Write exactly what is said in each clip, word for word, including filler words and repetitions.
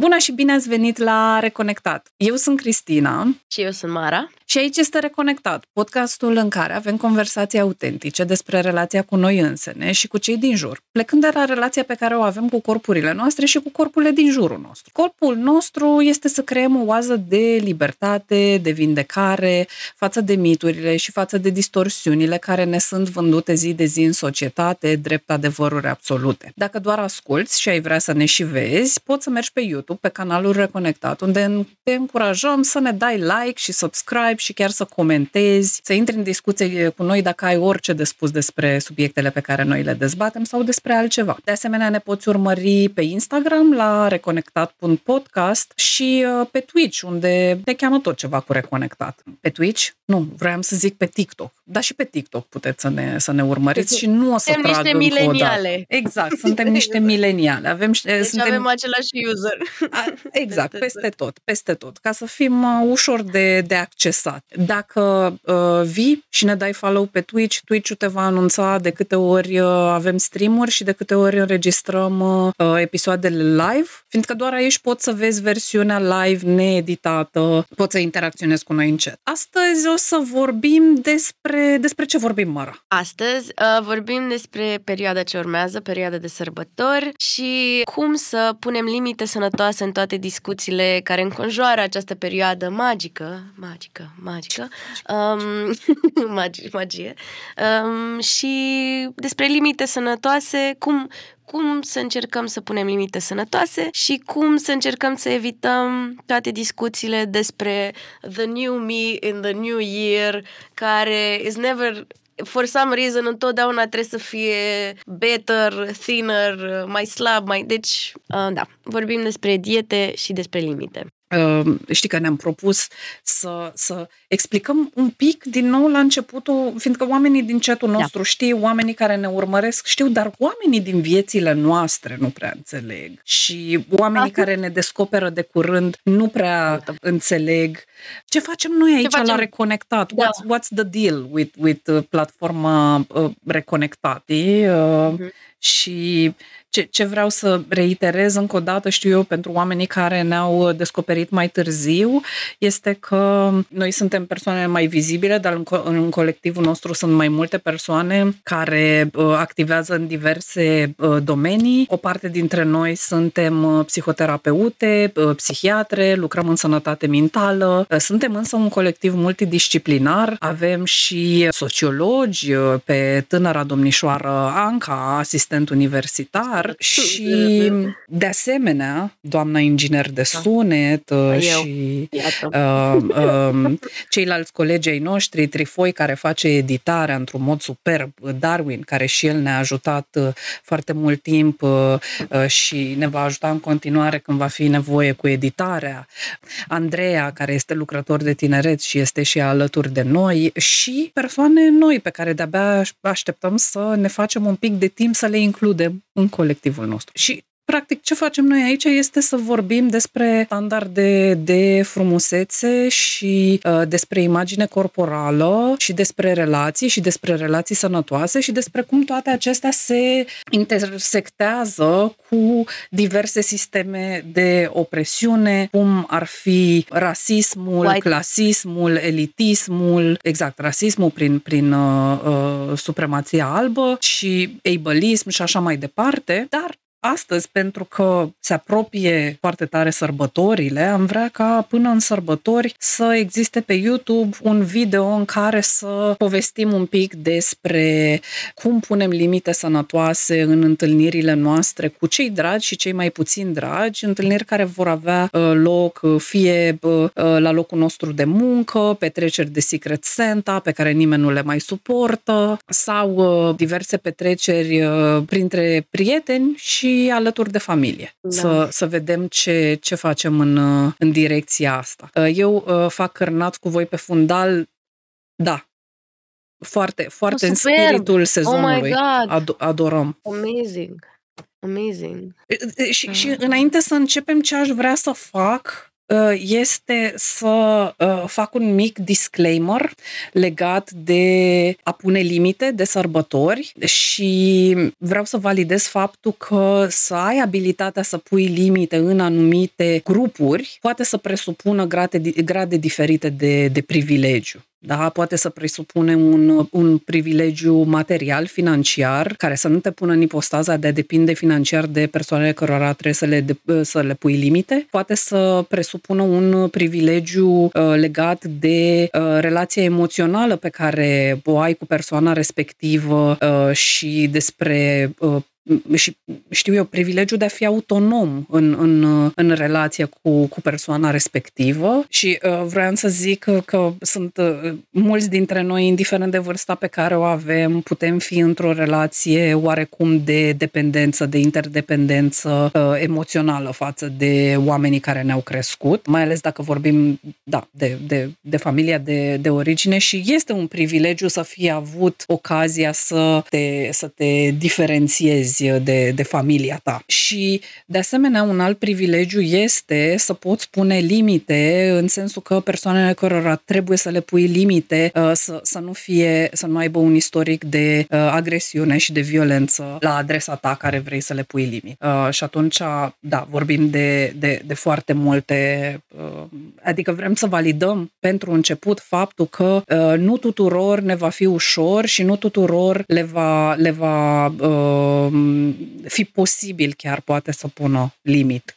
Bună și bine ați venit la Reconectat! Eu sunt Cristina. Și eu sunt Mara. Și aici este Reconectat, podcastul în care avem conversații autentice despre relația cu noi însene și cu cei din jur, plecând de la relația pe care o avem cu corpurile noastre și cu corpurile din jurul nostru. Corpul nostru este să creăm o oază de libertate, de vindecare, față de miturile și față de distorsiunile care ne sunt vândute zi de zi în societate, drept adevăruri absolute. Dacă doar asculți și ai vrea să ne și vezi, poți să mergi pe YouTube, pe canalul Reconectat, unde te încurajăm să ne dai like și subscribe și chiar să comentezi, să intri în discuție cu noi dacă ai orice de spus despre subiectele pe care noi le dezbatem sau despre altceva. De asemenea, ne poți urmări pe Instagram la reconectat punct podcast și pe Twitch, unde te cheamă tot ceva cu Reconectat. Pe Twitch? Nu, vreau să zic pe TikTok. Dar și pe TikTok puteți să ne, să ne urmăriți și nu o să trag încă o dată. Suntem niște mileniale. Exact, suntem niște mileniale. Avem, deci suntem... avem același user. A, exact, peste, peste tot. tot, peste tot. Ca să fim ușor de, de accesat. Dacă uh, vii și ne dai follow pe Twitch, Twitch-ul te va anunța de câte ori uh, avem stream-uri și de câte ori înregistrăm uh, episoadele live, fiindcă doar aici poți să vezi versiunea live needitată, poți să interacționezi cu noi în chat. Astăzi o să vorbim despre... Despre ce vorbim, Mara? Astăzi uh, vorbim despre perioada ce urmează, perioada de sărbători și cum să punem limite sănătoase în toate discuțiile care înconjoară această perioadă magică, magică, magică, um, magie, magie. Um, și despre limite sănătoase, cum, cum să încercăm să punem limite sănătoase și cum să încercăm să evităm toate discuțiile despre the new me in the new year, care is never... for some reason, întotdeauna trebuie să fie better, thinner, mai slab, mai... Deci, uh, da, vorbim despre diete și despre limite. Uh, știi că ne-am propus să, să explicăm un pic din nou la începutul, fiindcă oamenii din chatul nostru da. știu, oamenii care ne urmăresc știu, dar oamenii din viețile noastre nu prea înțeleg și oamenii da. care ne descoperă de curând nu prea da. înțeleg ce facem noi aici facem? la Reconectat. Da. What's, what's the deal with, with platforma uh, Reconectat? Uh, uh-huh. Și ce, ce vreau să reiterez încă o dată, știu eu, pentru oamenii care ne-au descoperit mai târziu, este că noi suntem persoane mai vizibile, dar în, co- în colectivul nostru sunt mai multe persoane care uh, activează în diverse uh, domenii. O parte dintre noi suntem psihoterapeute, uh, psihiatre, lucrăm în sănătate mentală. Uh, suntem însă un colectiv multidisciplinar. Avem și sociologi, uh, pe tânăra domnișoară Anca, asistent universitar, și, de asemenea, doamna inginer de sunet și uh, uh, ceilalți colegi ai noștri, Trifoi, care face editarea într-un mod superb, Darwin, care și el ne-a ajutat foarte mult timp uh, și ne va ajuta în continuare când va fi nevoie cu editarea, Andreea, care este lucrător de tineret și este și alături de noi, și persoane noi pe care de-abia așteptăm să ne facem un pic de timp să le includem în colectivul nostru. Și practic, ce facem noi aici este să vorbim despre standarde de frumusețe și uh, despre imagine corporală și despre relații și despre relații sănătoase și despre cum toate acestea se intersectează cu diverse sisteme de opresiune, cum ar fi rasismul, White. clasismul, elitismul, exact, rasismul prin, prin uh, uh, supremația albă și ableism și așa mai departe, dar astăzi, pentru că se apropie foarte tare sărbătorile, am vrea ca până în sărbători să existe pe YouTube un video în care să povestim un pic despre cum punem limite sănătoase în întâlnirile noastre cu cei dragi și cei mai puțin dragi, întâlniri care vor avea loc fie la locul nostru de muncă, petreceri de Secret Santa pe care nimeni nu le mai suportă, sau diverse petreceri printre prieteni și alături de familie. Da. Să, să vedem ce, ce facem în, în direcția asta. Eu fac cărnat cu voi pe fundal, da, foarte, foarte oh, în spiritul sezonului. Oh my God. Ad- adorăm. Amazing. Amazing. Și, și înainte să începem, ce aș vrea să fac este să fac un mic disclaimer legat de a pune limite de sărbători și vreau să validez faptul că să ai abilitatea să pui limite în anumite grupuri poate să presupună grade, grade diferite de, de privilegiu. Da, poate să presupune un, un privilegiu material, financiar, care să nu te pună în ipostaza de a depinde financiar de persoanele cărora trebuie să le, de, să le pui limite. Poate să presupună un privilegiu uh, legat de uh, relația emoțională pe care o ai cu persoana respectivă uh, și despre... Uh, și știu eu, privilegiul de a fi autonom în, în, în relație cu, cu persoana respectivă și uh, vreau să zic că sunt uh, mulți dintre noi, indiferent de vârsta pe care o avem, putem fi într-o relație oarecum de dependență, de interdependență uh, emoțională față de oamenii care ne-au crescut, mai ales dacă vorbim da, de, de, de familia de, de origine și este un privilegiu să fii avut ocazia să te, să te diferențiezi De, de familia ta. Și de asemenea un alt privilegiu este să poți pune limite în sensul că persoanele cărora trebuie să le pui limite să, să nu fie, să nu aibă un istoric de agresiune și de violență la adresa ta care vrei să le pui limite. Și atunci, da, vorbim de, de, de foarte multe, adică vrem să validăm pentru început faptul că nu tuturor ne va fi ușor și nu tuturor le va, le va fi posibil chiar poate să pună limit.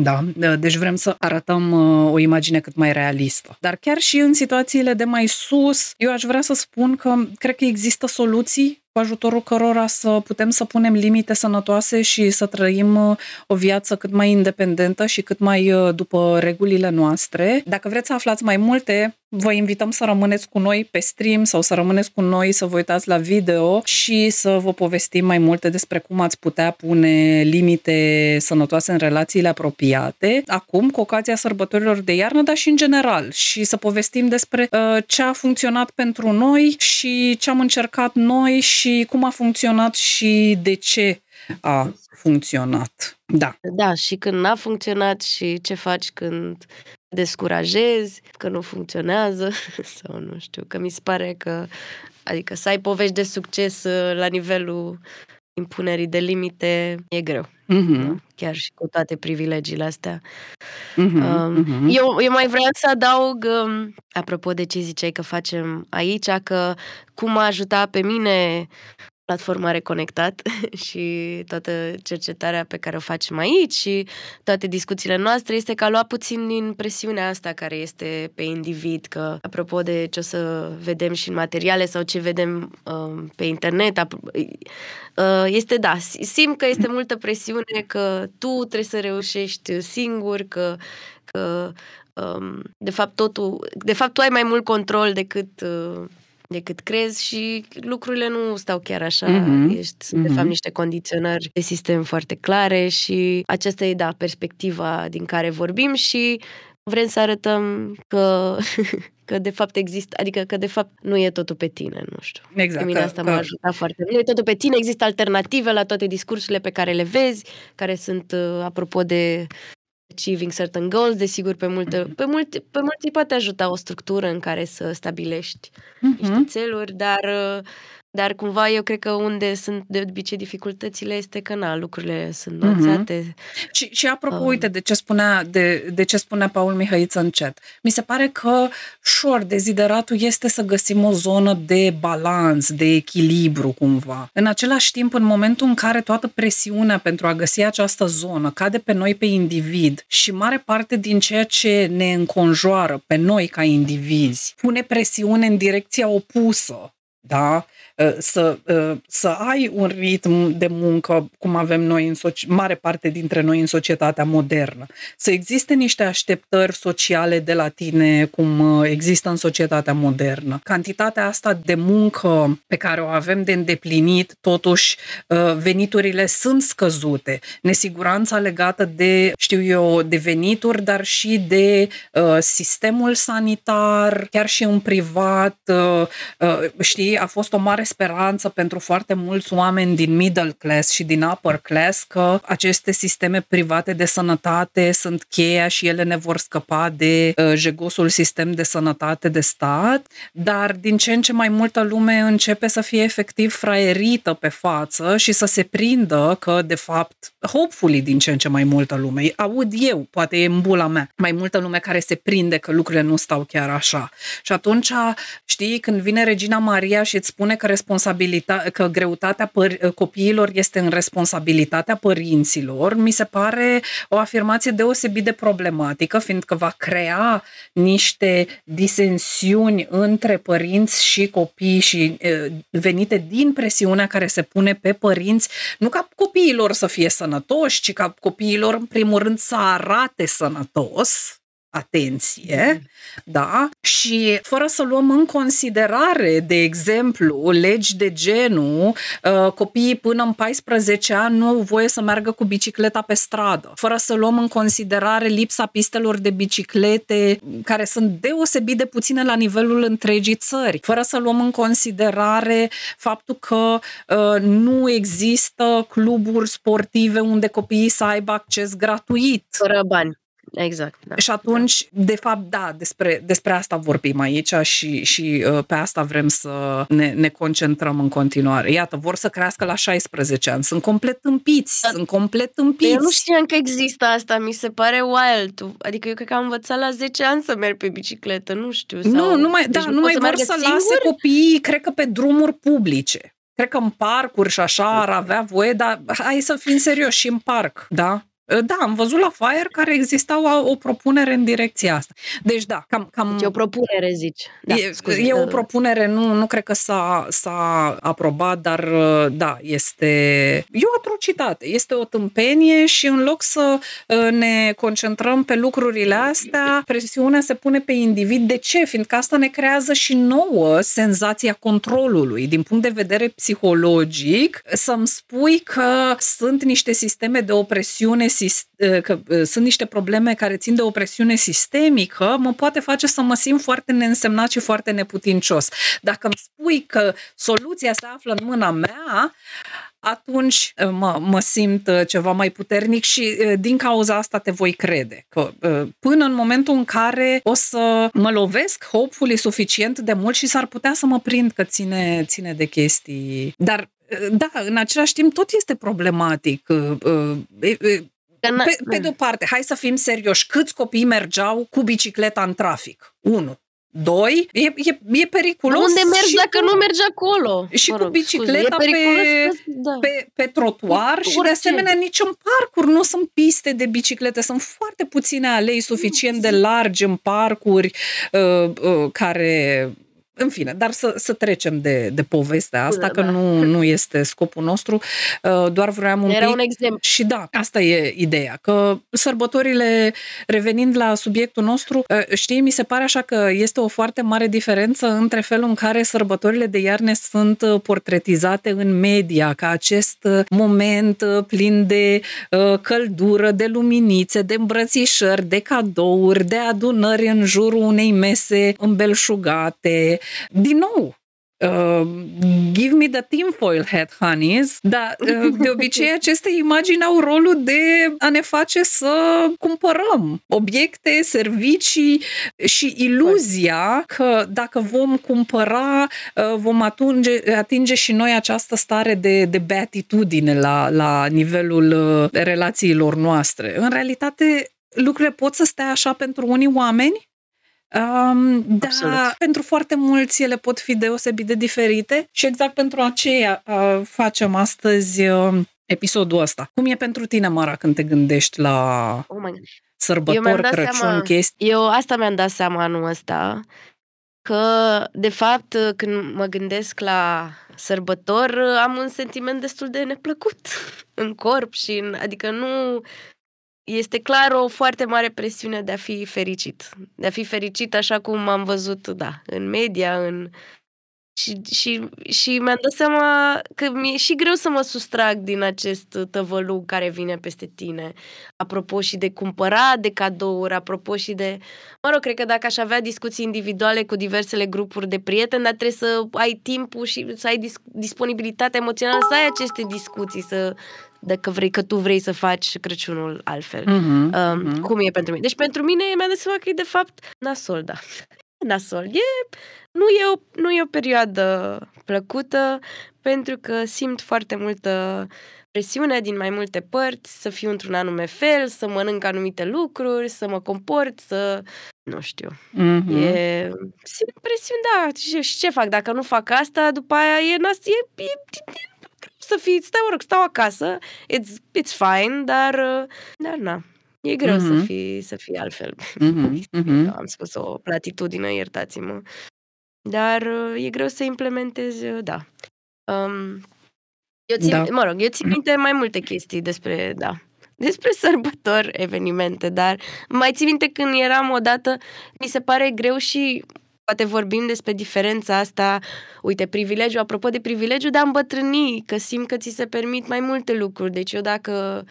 Da, deci vrem să arătăm o imagine cât mai realistă. Dar chiar și în situațiile de mai sus, eu aș vrea să spun că cred că există soluții cu ajutorul cărora să putem să punem limite sănătoase și să trăim o viață cât mai independentă și cât mai după regulile noastre. Dacă vreți să aflați mai multe, vă invităm să rămâneți cu noi pe stream sau să rămâneți cu noi, să vă uitați la video și să vă povestim mai multe despre cum ați putea pune limite sănătoase în relațiile apropiate, acum cu ocazia sărbătorilor de iarnă, dar și în general, și să povestim despre uh, ce a funcționat pentru noi și ce am încercat noi și cum a funcționat și de ce a funcționat. Da. Da, și când n-a funcționat și ce faci când descurajezi, că nu funcționează sau nu știu, că mi se pare că, adică să ai povești de succes la nivelul impunerii de limite e greu. Mm-hmm. Da? Chiar și cu toate privilegiile astea. Mm-hmm. Um, mm-hmm. Eu, eu mai vreau să adaug, um, apropo de ce ziceai că facem aici, că cum m-a ajutat pe mine platforma Reconectat și toată cercetarea pe care o facem aici și toate discuțiile noastre este că a luat puțin din presiunea asta care este pe individ, că apropo de ce o să vedem și în materiale sau ce vedem uh, pe internet, uh, este da, simt că este multă presiune, că tu trebuie să reușești singur, că, că um, de fapt totul, de fapt tu ai mai mult control decât uh, decât crezi și lucrurile nu stau chiar așa. Mm-hmm. Ești, de mm-hmm. fapt, niște condiționări de sistem foarte clare și aceasta e, da, perspectiva din care vorbim și vrem să arătăm că, că de fapt există, adică că de fapt nu e totul pe tine, nu știu. Exact. Pe mine asta că... m-a ajutat foarte mult. Nu e totul pe tine, există alternative la toate discursurile pe care le vezi, care sunt, apropo de achieving certain goals, desigur, pe multe, pe mulți, pe mulți poate ajuta o structură în care să stabilești uh-huh. niște țeluri, dar, dar cumva eu cred că unde sunt de obicei dificultățile este că, na, lucrurile sunt nuanțate. Uh-huh. Și, și apropo, um, uite, de ce spunea, de, de ce spunea Paul Mihăiță în chat. Mi se pare că, sure, dezideratul este să găsim o zonă de balans, de echilibru, cumva. În același timp, în momentul în care toată presiunea pentru a găsi această zonă cade pe noi, pe individ, și mare parte din ceea ce ne înconjoară pe noi ca indivizi pune presiune în direcția opusă, da? Să, să ai un ritm de muncă cum avem noi, în soci- mare parte dintre noi în societatea modernă. Să existe niște așteptări sociale de la tine cum există în societatea modernă. Cantitatea asta de muncă pe care o avem de îndeplinit, totuși veniturile sunt scăzute. Nesiguranța legată de, știu eu, de venituri, dar și de uh, sistemul sanitar, chiar și în privat, uh, uh, știi, a fost o mare speranță pentru foarte mulți oameni din middle class și din upper class că aceste sisteme private de sănătate sunt cheia și ele ne vor scăpa de uh, jegosul sistem de sănătate de stat, dar din ce în ce mai multă lume începe să fie efectiv fraierită pe față și să se prindă că, de fapt, hopefully din ce în ce mai multă lume, aud eu, poate e în bula mea, mai multă lume care se prinde că lucrurile nu stau chiar așa. Și atunci, știi, când vine Regina Maria și îți spune că, responsabilita- că greutatea păr- copiilor este în responsabilitatea părinților, mi se pare o afirmație deosebit de problematică, fiindcă va crea niște disensiuni între părinți și copii și e, venite din presiunea care se pune pe părinți, nu ca copiilor să fie sănătoși, ci ca copiilor, în primul rând, să arate sănătos, atenție, da? Și fără să luăm în considerare, de exemplu, legi de genul copiii până în paisprezece ani nu au voie să meargă cu bicicleta pe stradă, fără să luăm în considerare lipsa pistelor de biciclete care sunt deosebit de puține la nivelul întregii țări, fără să luăm în considerare faptul că nu există cluburi sportive unde copiii să aibă acces gratuit. Fără bani. Exact. Da. Și atunci, de fapt, da, despre, despre asta vorbim aici și, și uh, pe asta vrem să ne, ne concentrăm în continuare. Iată, vor să crească la șaisprezece ani. Sunt complet împiți, da. sunt complet împiți. Eu nu știam că există asta, mi se pare wild. Adică eu cred că am învățat la zece ani să merg pe bicicletă, nu știu. Sau... Nu, nu mai, deci da, nu mai vor să singur? lase copiii, cred că pe drumuri publice. Cred că în parcuri și așa ar avea voie, dar hai să fim serioși, și în parc, da? Da, am văzut la Fire care exista o, o propunere în direcția asta. Deci da, cam... cam deci o propunere, zici. Da, e, scuze, e o propunere, nu, nu cred că s-a, s-a aprobat, dar da, este... E o atrocitate, este o tâmpenie și în loc să ne concentrăm pe lucrurile astea, presiunea se pune pe individ. De ce? Fiindcă asta ne creează și nouă senzația controlului. Din punct de vedere psihologic, să-mi spui că sunt niște sisteme de opresiune, că sunt niște probleme care țin de o presiune sistemică, mă poate face să mă simt foarte neînsemnat și foarte neputincios. Dacă îmi spui că soluția se află în mâna mea, atunci mă, mă simt ceva mai puternic și din cauza asta te voi crede. Că, până în momentul în care o să mă lovesc, hopefully, suficient de mult și s-ar putea să mă prind că ține, ține de chestii. Dar, da, în același timp tot este problematic. Pe, pe de o parte, hai să fim serioși, câți copii mergeau cu bicicleta în trafic? Unu. Doi, e, e, e periculos. Unde mergi dacă cu, nu mergi acolo? Și mă rog, cu bicicleta scuze, pe, da. pe, pe trotuar cu, și orice. De asemenea nici în parcuri nu sunt piste de biciclete. Sunt foarte puține alei suficient de largi în parcuri uh, uh, care... În fine, dar să, să trecem de, de povestea asta, da, că nu, nu este scopul nostru, doar vroiam un Era pic. Un exemplu. Și da, asta e ideea, că sărbătorile, revenind la subiectul nostru, știi, mi se pare așa că este o foarte mare diferență între felul în care sărbătorile de iarnă sunt portretizate în media, ca acest moment plin de căldură, de luminițe, de îmbrățișări, de cadouri, de adunări în jurul unei mese îmbelșugate. Din nou, uh, give me the tinfoil hat, honeys, dar uh, de obicei aceste imagini au rolul de a ne face să cumpărăm obiecte, servicii și iluzia că dacă vom cumpăra, uh, vom atunge, atinge și noi această stare de, de beatitudine la, la nivelul uh, relațiilor noastre. În realitate, lucrurile pot să stea așa pentru unii oameni, Um, dar pentru foarte mulți ele pot fi deosebit de diferite și exact pentru aceea uh, facem astăzi uh, episodul ăsta. Cum e pentru tine, Mara, când te gândești la oh sărbători, Crăciun, seama, chestii? Eu asta mi-am dat seama anul ăsta, că de fapt când mă gândesc la sărbători am un sentiment destul de neplăcut în corp și în, adică nu... Este clar o foarte mare presiune de a fi fericit. De a fi fericit așa cum am văzut, da, în media, în Și, și, și mi-am dat seama că mi-e și greu să mă sustrag din acest tăvălug care vine peste tine. Apropo și de cumpărat, de cadouri, apropo și de... Mă rog, cred că dacă aș avea discuții individuale cu diversele grupuri de prieteni, dar trebuie să ai timpul și să ai dis- disponibilitatea emoțională să ai aceste discuții, să... dacă vrei, că tu vrei să faci Crăciunul altfel. Mm-hmm, uh, mm-hmm. Cum e pentru mine? Deci pentru mine mi-am dat seama că e de fapt nasol, da. Nasol. E... Nu e, o, nu e o perioadă plăcută, pentru că simt foarte multă presiune din mai multe părți, să fiu într-un anume fel, să mănânc anumite lucruri, să mă comport, să... Nu știu. Mm-hmm. E... Simt presiune, da. Și, și ce fac? Dacă nu fac asta, după aia e... Nas- e, e, e să fii... Stai, mă rog, stau acasă, it's, it's fine, dar... Dar na. E greu mm-hmm. să fii să fii altfel. Mm-hmm. Am spus o platitudine, iertați-mă. Dar e greu să implementezi, da. Um, eu țin, da. Mă rog, eu țin minte mai multe chestii despre, da, despre sărbători, evenimente, dar mai țin minte când eram odată, mi se pare greu și poate vorbim despre diferența asta, uite, privilegiu, apropo de privilegiu, de a îmbătrâni, că simt că ți se permit mai multe lucruri, deci eu dacă...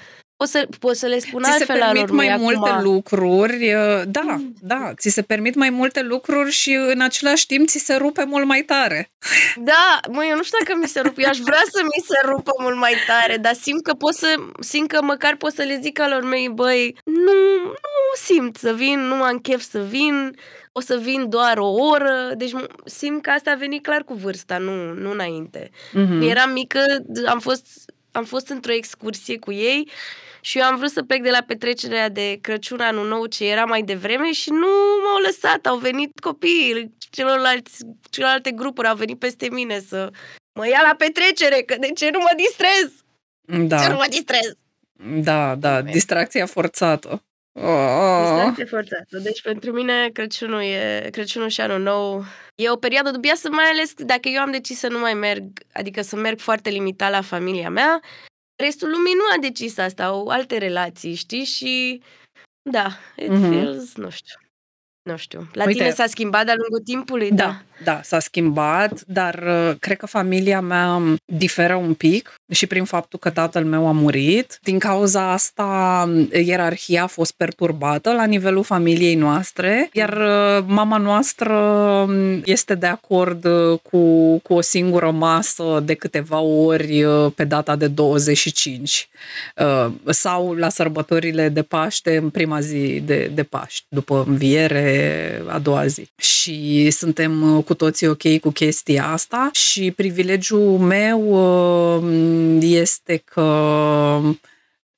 Poți să, poți să le spun ți altfel la urmă. Ți se permit mai multe acum. lucruri, da, da, ți se permit mai multe lucruri și în același timp ți se rupe mult mai tare. Da, măi, eu nu știu dacă mi se rupe, eu aș vrea să mi se rupă mult mai tare, dar simt că pot să, simt că măcar pot să le zic alor mei, băi, nu, nu simt să vin, nu am chef să vin, o să vin doar o oră, deci simt că asta a venit clar cu vârsta, nu, nu înainte. Mm-hmm. Eram mică, am fost, am fost într-o excursie cu ei și eu am vrut să plec de la petrecerea de Crăciun anul nou, ce era mai devreme, și nu m-au lăsat, au venit copiii, celorlalți, celelalte grupuri au venit peste mine să mă ia la petrecere, că de ce nu mă distrez? Da. De ce nu mă distrez? Da, da, distracția forțată. Oh. Distracție forțată. Deci pentru mine Crăciunul, e, Crăciunul și anul nou e o perioadă dubioasă, mai ales dacă eu am decis să nu mai merg, adică să merg foarte limitat la familia mea, restul lumii nu a decis asta, au alte relații, știi? Și da, it mm-hmm. feels, nu știu. Nu știu. La Uite, tine s-a schimbat de-a lungul timpului? Da, da, da, s-a schimbat, dar cred că familia mea diferă un pic și prin faptul că tatăl meu a murit. Din cauza asta, ierarhia a fost perturbată la nivelul familiei noastre, iar mama noastră este de acord cu, cu o singură masă de câteva ori pe data de douăzeci și cinci sau la sărbătorile de Paște în prima zi de, de Paște, după înviere, a doua zi. Și suntem cu toții ok cu chestia asta și privilegiul meu este că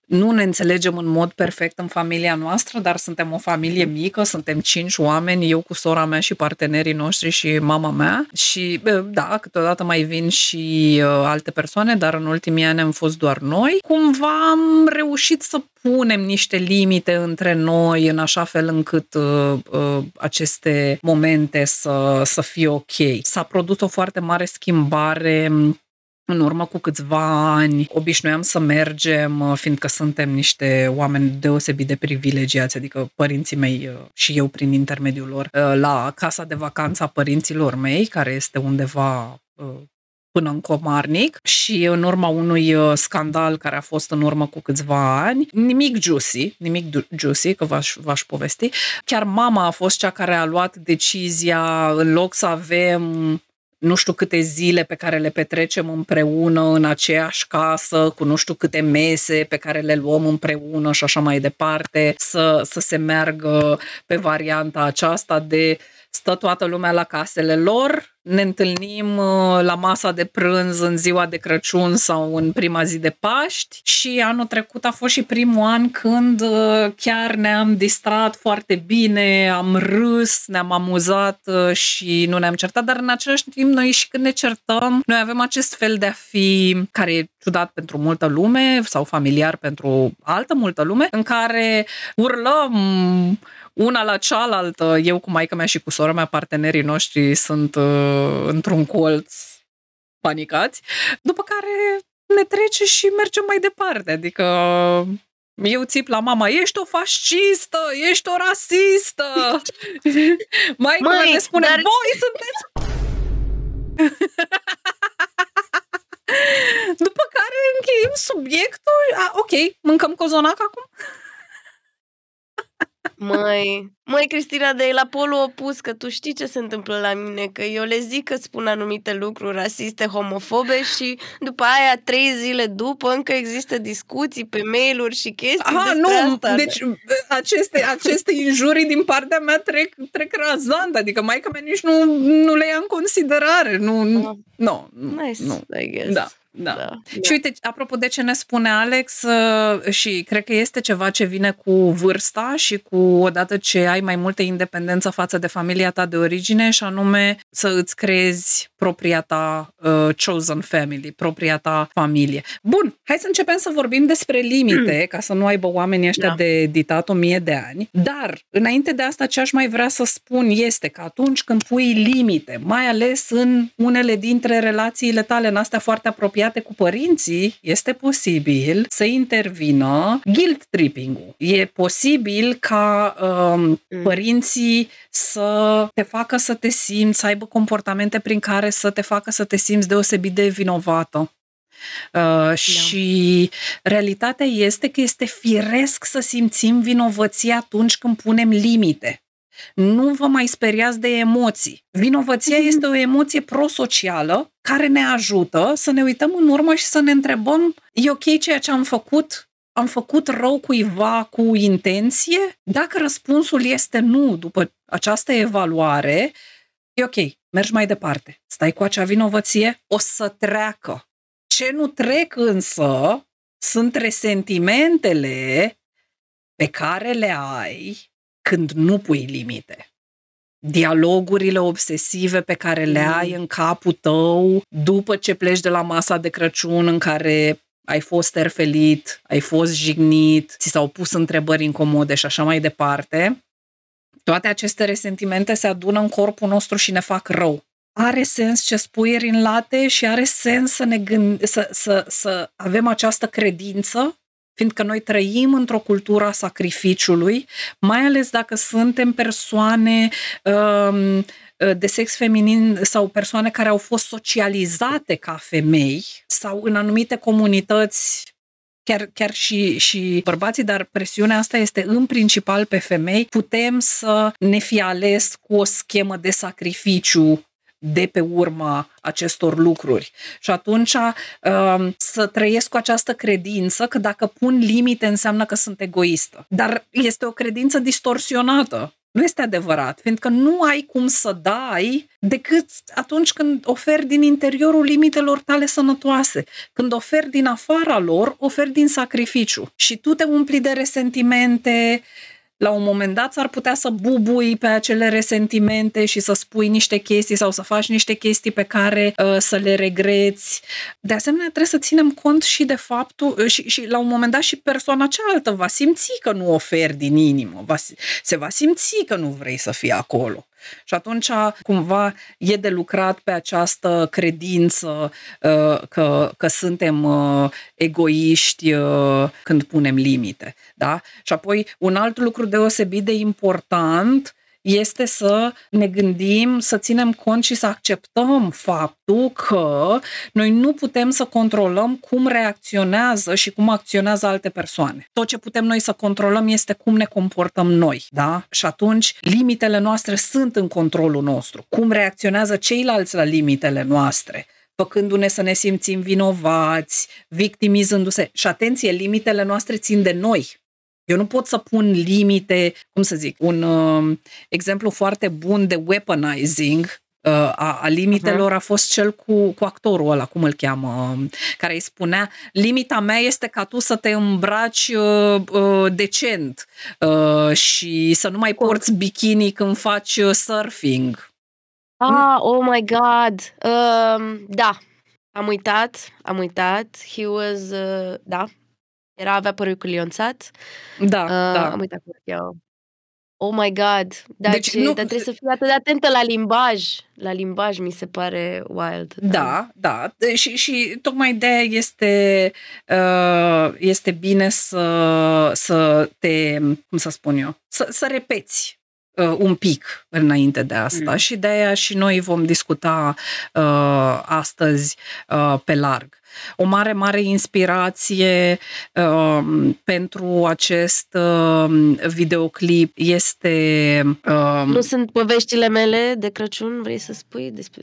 nu ne înțelegem în mod perfect în familia noastră, dar suntem o familie mică, suntem cinci oameni, eu cu sora mea și partenerii noștri și mama mea și, da, câteodată mai vin și uh, alte persoane, dar în ultimii ani am fost doar noi. Cumva am reușit să punem niște limite între noi în așa fel încât uh, uh, aceste momente să, să fie ok. S-a produs o foarte mare schimbare. În urmă cu câțiva ani obișnuiam să mergem, fiindcă suntem niște oameni deosebit de privilegiați, adică părinții mei și eu prin intermediul lor, la casa de vacanță a părinților mei, care este undeva până în Comarnic, și în urma unui scandal care a fost în urmă cu câțiva ani, nimic juicy, nimic juicy, că v-aș, v-aș povesti, chiar mama a fost cea care a luat decizia, în loc să avem... nu știu câte zile pe care le petrecem împreună în aceeași casă, cu nu știu câte mese pe care le luăm împreună și așa mai departe, să, să se meargă pe varianta aceasta de stă toată lumea la casele lor, ne întâlnim la masa de prânz în ziua de Crăciun sau în prima zi de Paști. Și anul trecut a fost și primul an când chiar ne-am distrat foarte bine, am râs, ne-am amuzat și nu ne-am certat, dar în același timp noi și când ne certăm, noi avem acest fel de a fi care e ciudat pentru multă lume sau familiar pentru altă multă lume, în care urlăm una la cealaltă, eu cu maica mea și cu sora mea, partenerii noștri sunt uh, într-un colț panicați, după care ne trece și mergem mai departe, adică eu țip la mama, ești o fascistă, ești o rasistă, maica mea ne spune, dar... voi sunteți... După care încheiem subiectul. A, ok, mâncăm cozonac acum? Măi, măi, Cristina, de la polul opus, că tu știi ce se întâmplă la mine, că eu le zic că spun anumite lucruri rasiste, homofobe și după aia, trei zile după, încă există discuții pe mail-uri și chestii. Aha, nu, asta. Deci aceste, aceste injurii din partea mea trec, trec razant, adică maica mea nici nu, nu le ia în considerare. Nu, nu, nu, nice, nu. I guess. Da. Da. Da. Și uite, apropo de ce ne spune Alex, și cred că este ceva ce vine cu vârsta și cu odată ce ai mai multă independență față de familia ta de origine, și anume să îți creezi propria ta uh, chosen family, propria ta familie. Bun, hai să începem să vorbim despre limite, mm. ca să nu aibă oamenii ăștia da. de editat o mie de ani. Dar, înainte de asta, ce aș mai vrea să spun este că atunci când pui limite, mai ales în unele dintre relațiile tale, în astea foarte apropiate cu părinții, este posibil să intervină guilt tripping-ul. E posibil ca um, părinții să te facă să te simți, să aibă comportamente prin care să te facă să te simți deosebit de vinovată. Uh, da. Și realitatea este că este firesc să simțim vinovății atunci când punem limite. Nu vă mai speriați de emoții. Vinovăția mm-hmm. este o emoție prosocială care ne ajută să ne uităm în urmă și să ne întrebăm: e ok ceea ce am făcut? Am făcut rău cuiva cu intenție? Dacă răspunsul este nu după această evaluare, e ok, mergi mai departe. Stai cu acea vinovăție, o să treacă. Ce nu trec însă sunt resentimentele pe care le ai când nu pui limite. Dialogurile obsesive pe care le ai în capul tău după ce pleci de la masa de Crăciun în care ai fost terfelit, ai fost jignit, ți s-au pus întrebări incomode și așa mai departe. Toate aceste resentimente se adună în corpul nostru și ne fac rău. Are sens ce spui în late și are sens să, ne gând- să, să, să avem această credință, fiindcă noi trăim într-o cultură a sacrificiului, mai ales dacă suntem persoane um, de sex feminin sau persoane care au fost socializate ca femei sau în anumite comunități, chiar, chiar și, și bărbații, dar presiunea asta este în principal pe femei, putem să ne fi ales cu o schemă de sacrificiu de pe urma acestor lucruri. Și atunci să trăiesc cu această credință că dacă pun limite înseamnă că sunt egoistă. Dar este o credință distorsionată. Nu este adevărat, fiindcă nu ai cum să dai decât atunci când oferi din interiorul limitelor tale sănătoase. Când oferi din afara lor, oferi din sacrificiu. Și tu te umpli de resentimente. La un moment dat s-ar putea să bubui pe acele resentimente și să spui niște chestii sau să faci niște chestii pe care uh, să le regreți. De asemenea, trebuie să ținem cont și de faptul, și, și la un moment dat și persoana cealaltă va simți că nu oferi din inimă, va, se va simți că nu vrei să fii acolo. Și atunci, cumva, e de lucrat pe această credință uh, că, că suntem uh, egoiști uh, când punem limite. Da? Și apoi, un alt lucru deosebit de important este să ne gândim, să ținem cont și să acceptăm faptul că noi nu putem să controlăm cum reacționează și cum acționează alte persoane. Tot ce putem noi să controlăm este cum ne comportăm noi, da? Și atunci limitele noastre sunt în controlul nostru. Cum reacționează ceilalți la limitele noastre, făcându-ne să ne simțim vinovați, victimizându-se. Și atenție, limitele noastre țin de noi. Eu nu pot să pun limite, cum să zic, un uh, exemplu foarte bun de weaponizing uh, a, a limitelor uh-huh. a fost cel cu, cu actorul ăla, cum îl cheamă, uh, care îi spunea: limita mea este ca tu să te îmbraci uh, uh, decent uh, și să nu mai porți bikini când faci surfing. Ah, oh my god, uh, da, am uitat, am uitat, he was, uh, da. Era, avea părul culionțat. Da, uh, da. Am uitat cum eu. Oh my god. Dar, deci ce, nu... dar trebuie să fii atât de atentă la limbaj. La limbaj mi se pare wild. Da, da. da. Și, și tocmai de-aia este, uh, este bine să, să te, cum să spun eu, să, să repeți uh, un pic înainte de asta mm. și de-aia și noi vom discuta uh, astăzi uh, pe larg. O mare, mare inspirație uh, pentru acest uh, videoclip este... Uh, nu sunt poveștile mele de Crăciun, vrei să spui despre...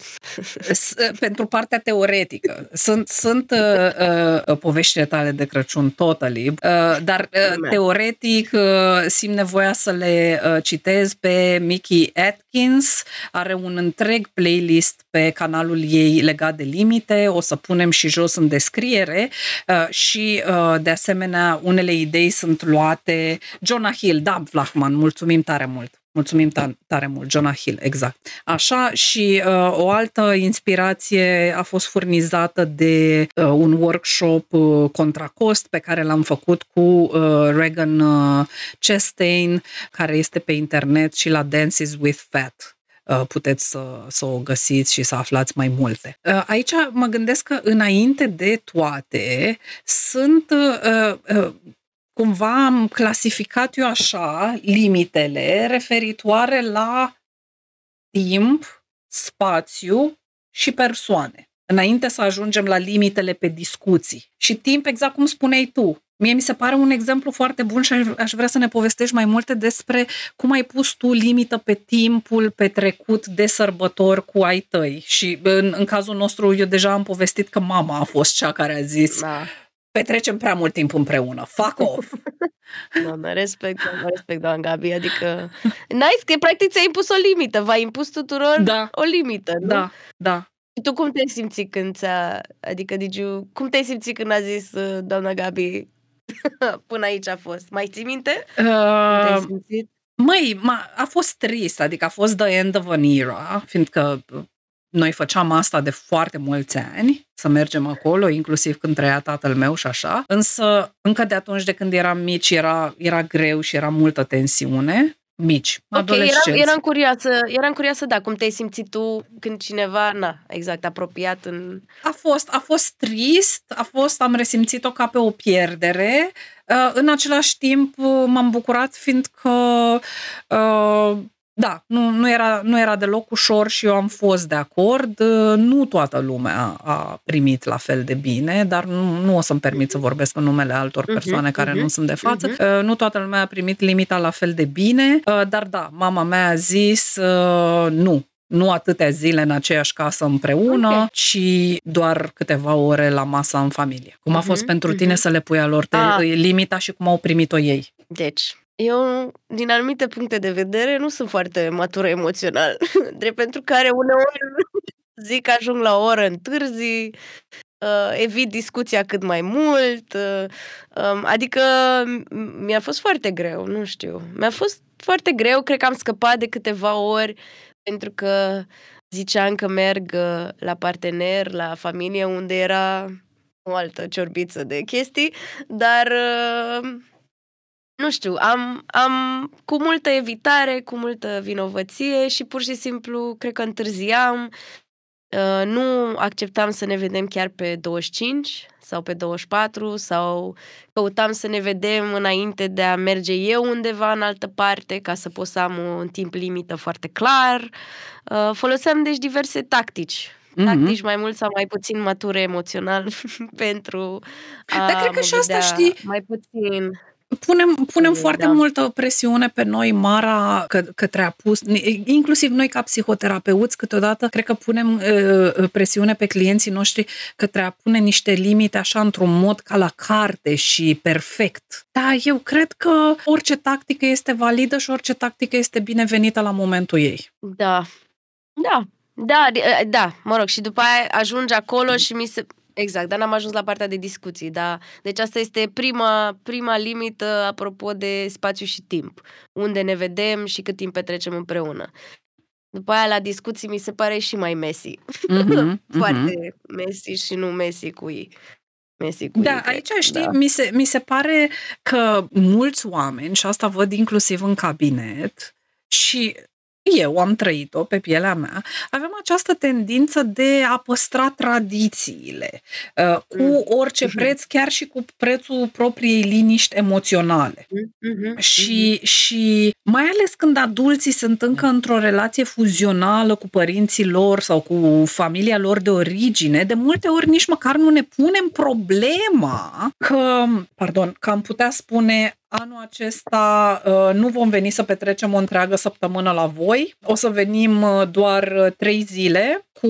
pentru partea teoretică. Sunt, sunt uh, uh, poveștile tale de Crăciun, totally, uh, dar uh, teoretic uh, simt nevoia să le uh, citez pe Mickey Atkins. Are un întreg playlist pe canalul ei legat de limite. O să punem și jos în descriere uh, și uh, de asemenea unele idei sunt luate. Jonah Hill, da, Vlahman, mulțumim tare mult. Mulțumim ta- tare mult, Jonah Hill, exact. Așa, și uh, o altă inspirație a fost furnizată de uh, un workshop uh, contracost pe care l-am făcut cu uh, Ragen uh, Chastain, care este pe internet și la Dances with Fat. Puteți să, să o găsiți și să aflați mai multe. Aici mă gândesc că înainte de toate sunt cumva am clasificat eu așa limitele referitoare la timp, spațiu și persoane. Înainte să ajungem la limitele pe discuții. Și timp, exact cum spuneai tu. Mie mi se pare un exemplu foarte bun și aș vrea să ne povestești mai multe despre cum ai pus tu limită pe timpul petrecut de sărbători cu ai tăi. Și în, în cazul nostru, eu deja am povestit că mama a fost cea care a zis da. Petrecem prea mult timp împreună, fuck off! Doamne, respect, doamne, respect, doamne, Gabi, adică... Nice, că practic ți-ai impus o limită, v-ai impus tuturor da. O limită, nu? Da, da. Și tu cum te-ai simțit când ți-a... Adică, Digiu, cum te-ai simțit când a zis doamna Gabi... Până aici a fost. Mai ții minte? Uh, măi, ma, a fost trist, adică a fost the end of an era, fiindcă noi făceam asta de foarte mulți ani, să mergem acolo, inclusiv când trăia tatăl meu și așa, însă încă de atunci de când eram mici era, era greu și era multă tensiune. Mici, adolescenți. Okay, eram, eram, curioasă, eram curioasă, da, cum te-ai simțit tu când cineva, na, exact, apropiat în... A fost, a fost trist, a fost, am resimțit-o ca pe o pierdere. În același timp m-am bucurat fiindcă, da, nu, nu, era, nu era deloc ușor și eu am fost de acord. Nu toată lumea a primit la fel de bine, dar nu, nu o să-mi permit să vorbesc în numele altor persoane care nu sunt de față. Nu toată lumea a primit limita la fel de bine, dar da, mama mea a zis nu. Nu atâtea zile în aceeași casă împreună, okay. ci doar câteva ore la masa în familie. Cum a fost mm-hmm, pentru tine mm-hmm. să le pui a lor te, ah. limita și cum au primit-o ei? Deci... Eu, din anumite puncte de vedere, nu sunt foarte matură emoțional, drept pentru care uneori zic că ajung la o oră întârzi, evit discuția cât mai mult, adică mi-a fost foarte greu, nu știu, mi-a fost foarte greu, cred că am scăpat de câteva ori, pentru că ziceam că merg la partener, la familie, unde era o altă ciorbiță de chestii, dar... Nu știu, am, am cu multă evitare, cu multă vinovăție și pur și simplu cred că întârziam, uh, nu acceptam să ne vedem chiar pe douăzeci și cinci sau pe douăzeci și patru sau căutam să ne vedem înainte de a merge eu undeva în altă parte ca să pot să am un timp limită foarte clar. Uh, foloseam deci diverse tactici. Tactici mai mult sau mai puțin mature emoțional pentru a Dar cred că și asta știi. Mai puțin... Punem, punem foarte da. multă presiune pe noi, Mara, că, către a pus, inclusiv noi ca psihoterapeuți, câteodată cred că punem uh, presiune pe clienții noștri către a pune niște limite așa într-un mod ca la carte și perfect. Dar eu cred că orice tactică este validă și orice tactică este binevenită la momentul ei. Da, da, da, da, mă rog, și după aia ajungi acolo și mi se... Exact, dar n-am ajuns la partea de discuții, da. Deci asta este prima, prima limită apropo de spațiu și timp. Unde ne vedem și cât timp petrecem împreună. După aia la discuții mi se pare și mai messy. Mm-hmm, Foarte mm-hmm. messy și nu messy cu ei. Da, aici știi, da. Mi, se, mi se pare că mulți oameni, și asta văd inclusiv în cabinet, și eu am trăit-o pe pielea mea, avem această tendință de a păstra tradițiile uh, cu orice uh-huh. preț, chiar și cu prețul propriei liniști emoționale. Uh-huh. Și, și mai ales când adulții sunt încă într-o relație fuzională cu părinții lor sau cu familia lor de origine, de multe ori nici măcar nu ne punem problema că, pardon, că am putea spune... Anul acesta nu vom veni să petrecem o întreagă săptămână la voi. O să venim doar trei zile, cu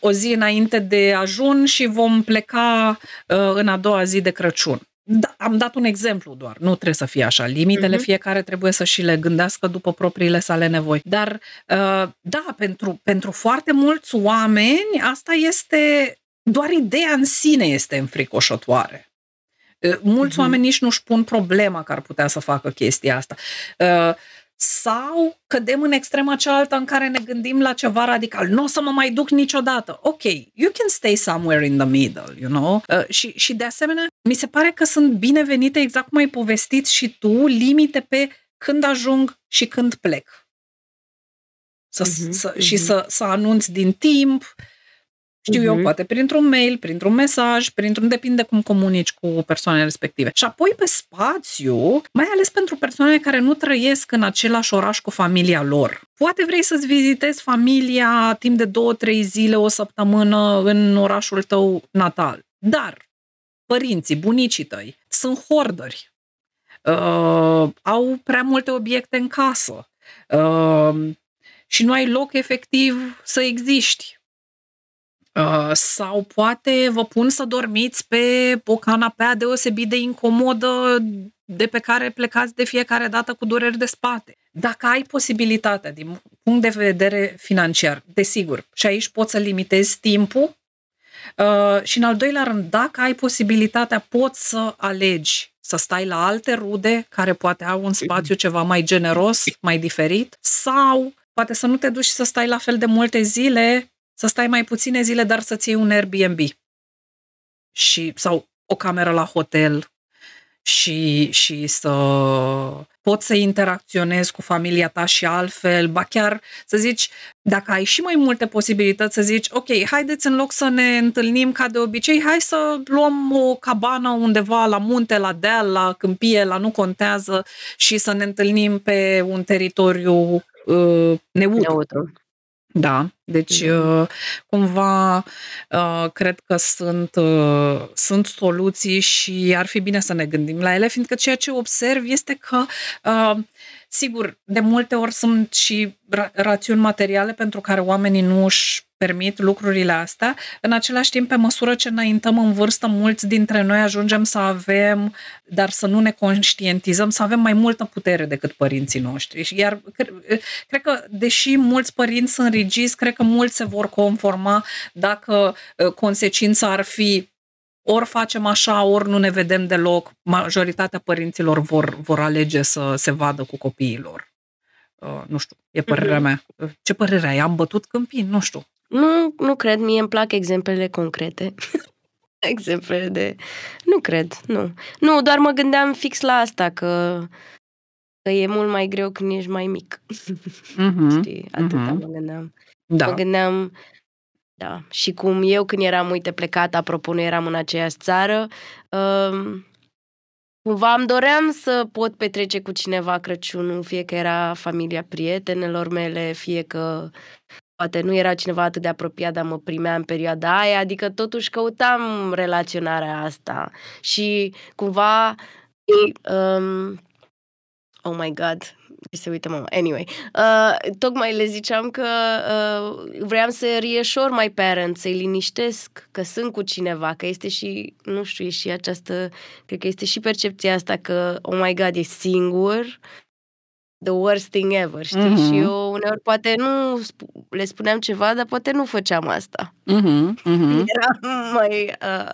o zi înainte de ajun și vom pleca în a doua zi de Crăciun. Da, am dat un exemplu doar, nu trebuie să fie așa. Limitele uh-huh. fiecare trebuie să și le gândească după propriile sale nevoi. Dar, da, pentru, pentru foarte mulți oameni, asta este, doar ideea în sine este înfricoșătoare. Mulți mm-hmm. oameni nici nu-și pun problema că ar putea să facă chestia asta. Sau cădem în extrema cealaltă în care ne gândim la ceva radical. Nu o să mă mai duc niciodată. Ok, you can stay somewhere in the middle, you know? Și, și de asemenea, mi se pare că sunt binevenite, exact cum ai povestit și tu, limite pe când ajung și când plec. Să, mm-hmm. să, și mm-hmm. să, să anunț din timp. Știu eu, poate printr-un mail, printr-un mesaj, printr-un... Depinde cum comunici cu persoanele respective. Și apoi pe spațiu, mai ales pentru persoanele care nu trăiesc în același oraș cu familia lor. Poate vrei să-ți vizitezi familia timp de două, trei zile, o săptămână în orașul tău natal. Dar părinții, bunicii tăi sunt hoarderi, uh, au prea multe obiecte în casă uh, și nu ai loc efectiv să existi. Sau poate vă pun să dormiți pe o canapea deosebit de incomodă de pe care plecați de fiecare dată cu dureri de spate. Dacă ai posibilitatea din punct de vedere financiar, desigur, și aici poți să limitezi timpul uh, și în al doilea rând, dacă ai posibilitatea, poți să alegi să stai la alte rude care poate au un spațiu ceva mai generos, mai diferit, sau poate să nu te duci să stai la fel de multe zile, să stai mai puține zile, dar să-ți iei un Airbnb și, sau o cameră la hotel și, și să poți să interacționezi cu familia ta și altfel. Ba chiar să zici, dacă ai și mai multe posibilități, să zici, ok, haideți în loc să ne întâlnim ca de obicei, hai să luăm o cabană undeva la munte, la deal, la câmpie, la nu contează și să ne întâlnim pe un teritoriu uh, neutru. neutru. Da, deci cumva cred că sunt, sunt soluții și ar fi bine să ne gândim la ele, fiindcă ceea ce observ este că, sigur, de multe ori sunt și ra- rațiuni materiale pentru care oamenii nu își permit lucrurile astea. În același timp, pe măsură ce înaintăm în vârstă, mulți dintre noi ajungem să avem, dar să nu ne conștientizăm, să avem mai multă putere decât părinții noștri. Iar cred că, deși mulți părinți sunt rigizi, cred că mulți se vor conforma dacă consecința ar fi ori facem așa, ori nu ne vedem deloc. Majoritatea părinților vor, vor alege să se vadă cu copiii lor. Uh, nu știu, e părerea mea. Ce părere ai? Am bătut câmpii? Nu știu. Nu, nu cred, mie îmi plac exemplele concrete. Exemplele de... Nu cred, nu. Nu, doar mă gândeam fix la asta, că, că e mult mai greu când ești mai mic. Uh-huh. Știi, atâta uh-huh. mă gândeam. Da. Mă gândeam, da, și cum eu când eram, uite, plecat, apropo, nu eram în aceeași țară, um, cumva îmi doream să pot petrece cu cineva Crăciunul, fie că era familia prietenelor mele, fie că... Poate nu era cineva atât de apropiat, dar mă primea în perioada aia, adică totuși căutam relaționarea asta și cumva... Um, oh my God, se uită mama, anyway. Uh, tocmai le ziceam că uh, vreau să reassure my parents, să-i liniștesc că sunt cu cineva, că este și, nu știu, e și această, cred că este și percepția asta că, oh my God, e singur... the worst thing ever, știi? Uh-huh. Și eu uneori poate nu le spuneam ceva, dar poate nu făceam asta. Uh-huh. Uh-huh. Eram mai uh,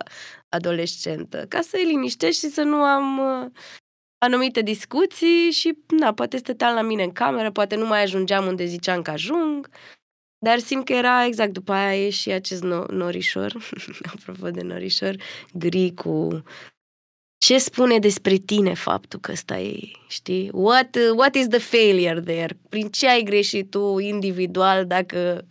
adolescentă, ca să-i liniștești și să nu am uh, anumite discuții și, da, poate stăteam la mine în cameră, poate nu mai ajungeam unde ziceam că ajung, dar simt că era exact, după aia e și acest no- norișor, apropo de norișor, gri cu... ce spune despre tine faptul că ăsta e, știi? What, what is the failure there? Prin ce ai greșit tu individual dacă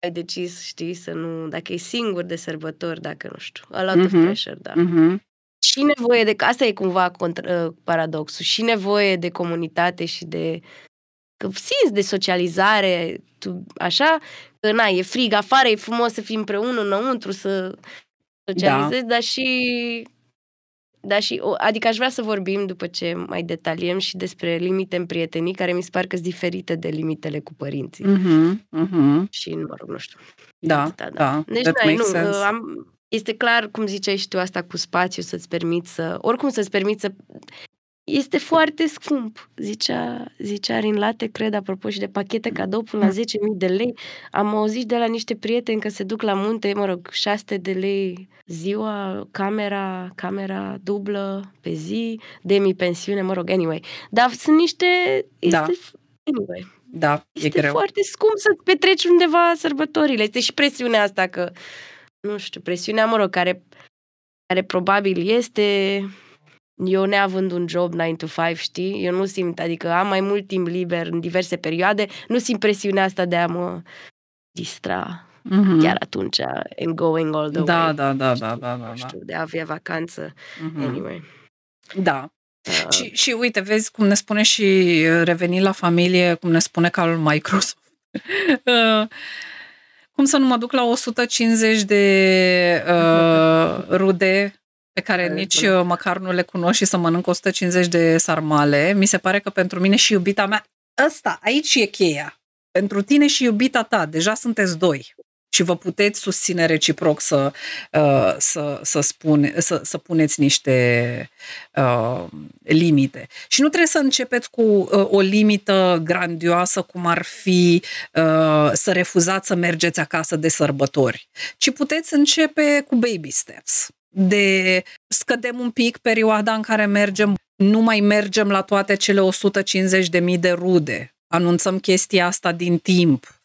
ai decis, știi, să nu... Dacă e singur de sărbători, dacă nu știu. A lot of pressure, da. Mm-hmm. Și nevoie de... Asta e cumva contra, paradoxul. Și nevoie de comunitate și de... Că simți de socializare, tu, așa, că na, e frig afară, e frumos să fii împreună, înăuntru, să socializezi, da. dar și... Da, și, adică aș vrea să vorbim după ce mai detaliem și despre limite în prietenii, care mi se par că sunt diferite de limitele cu părinții. Mm-hmm, mm-hmm. Și, mă rog, nu știu. Da, atâta, da. da. Deci, da, nu, am, este clar, cum ziceai și tu, asta cu spațiu, să-ți permiți să... Oricum să-ți permiți să... Este foarte scump, zicea, zicea Rinlate, cred, apropo și de pachete cadou până la zece mii de lei. Am auzit de la niște prieteni că se duc la munte, mă rog, șase sute de lei ziua, camera, camera dublă pe zi, demi-pensiune, mă rog, anyway. Dar sunt niște... Este, da. Anyway. Da, este e greu. Este foarte scump să petreci undeva sărbătorile. Este și presiunea asta că, nu știu, presiunea, mă rog, care, care probabil este... Eu neavând un job nine to five, știi, eu nu simt, adică am mai mult timp liber în diverse perioade, nu simt presiunea asta de a mă distra mm-hmm. chiar atunci and going all the da, way. Da, da, știu, da, da, da, da. Știu, de a avea vacanță. Mm-hmm. Anyway. Da. Uh. Și, și uite, vezi cum ne spune și reveni la familie, cum ne spune calul Microsoft. uh. Cum să nu mă duc la o sută cincizeci de uh, rude pe care nici măcar nu le cunosc și să mănânc o sută cincizeci de sarmale. Mi se pare că pentru mine și iubita mea, ăsta, aici e cheia. Pentru tine și iubita ta, deja sunteți doi și vă puteți susține reciproc să, să, să, spune, să, să puneți niște uh, limite. Și nu trebuie să începeți cu uh, o limită grandioasă, cum ar fi uh, să refuzați să mergeți acasă de sărbători, ci puteți începe cu baby steps. De scădem un pic perioada în care mergem, nu mai mergem la toate cele o sută cincizeci de mii de rude, anunțăm chestia asta din timp,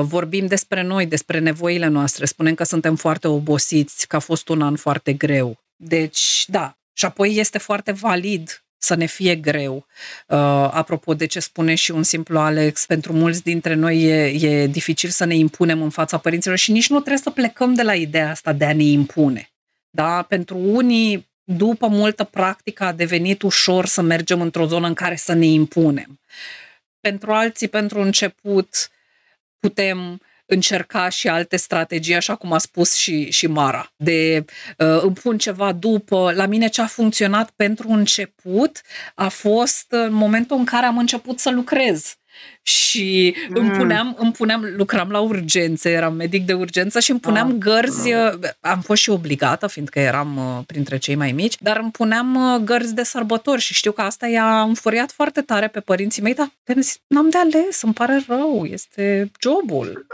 vorbim despre noi, despre nevoile noastre, spunem că suntem foarte obosiți, că a fost un an foarte greu. Deci, da, și apoi este foarte valid să ne fie greu. Uh, apropo de ce spune și un simplu Alex, pentru mulți dintre noi e, e dificil să ne impunem în fața părinților și nici nu trebuie să plecăm de la ideea asta de a ne impune. Da? Pentru unii, după multă practică, a devenit ușor să mergem într-o zonă în care să ne impunem. Pentru alții, pentru început, putem încerca și alte strategii, așa cum a spus și, și Mara, de uh, îmi pun ceva după. La mine ce a funcționat pentru început a fost în momentul în care am început să lucrez. Și mm. îmi, puneam, îmi puneam, lucram la urgențe, eram medic de urgență și îmi puneam ah, gărzi, ah. am fost și obligată, fiindcă eram printre cei mai mici, dar îmi puneam gărzi de sărbători și știu că asta i-a înfuriat foarte tare pe părinții mei, dar n-am de ales, îmi pare rău, este jobul.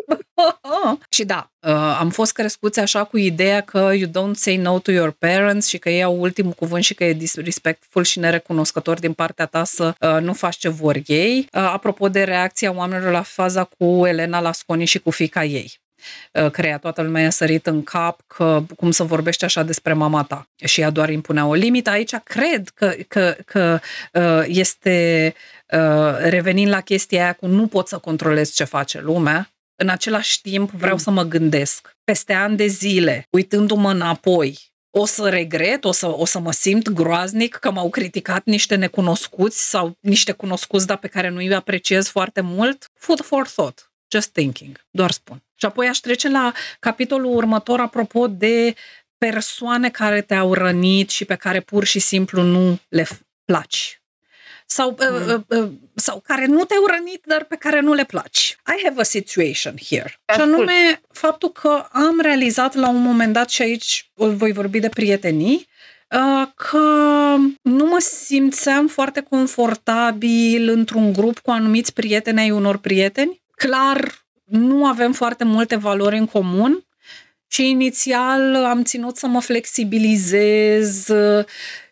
Și da, am fost crescuți așa cu ideea că you don't say no to your parents și că ei au ultimul cuvânt și că e disrespectful și nerecunoscător din partea ta să nu faci ce vor ei. Apropo de reacția oamenilor la faza cu Elena Lasconi și cu fiica ei, crea toată lumea i-a sărit în cap că cum să vorbești așa despre mama ta și ea doar impunea o limită. Aici cred că, că, că este, revenind la chestia aia cu nu pot să controlez ce face lumea, în același timp vreau să mă gândesc peste ani de zile, uitându-mă înapoi, o să regret, o să, o să mă simt groaznic că m-au criticat niște necunoscuți sau niște cunoscuți, dar pe care nu îi apreciez foarte mult. Food for thought. Just thinking. Doar spun. Și apoi aș trece la capitolul următor, apropo de persoane care te-au rănit și pe care pur și simplu nu le placi. Sau, mm. uh, uh, sau care nu te-au rănit, dar pe care nu le placi. I have a situation here. Ascult. Și anume, faptul că am realizat la un moment dat, și aici voi vorbi de prietenii, uh, că nu mă simțeam foarte confortabil într-un grup cu anumiți prieteni ai unor prieteni. Clar, nu avem foarte multe valori în comun și inițial am ținut să mă flexibilizez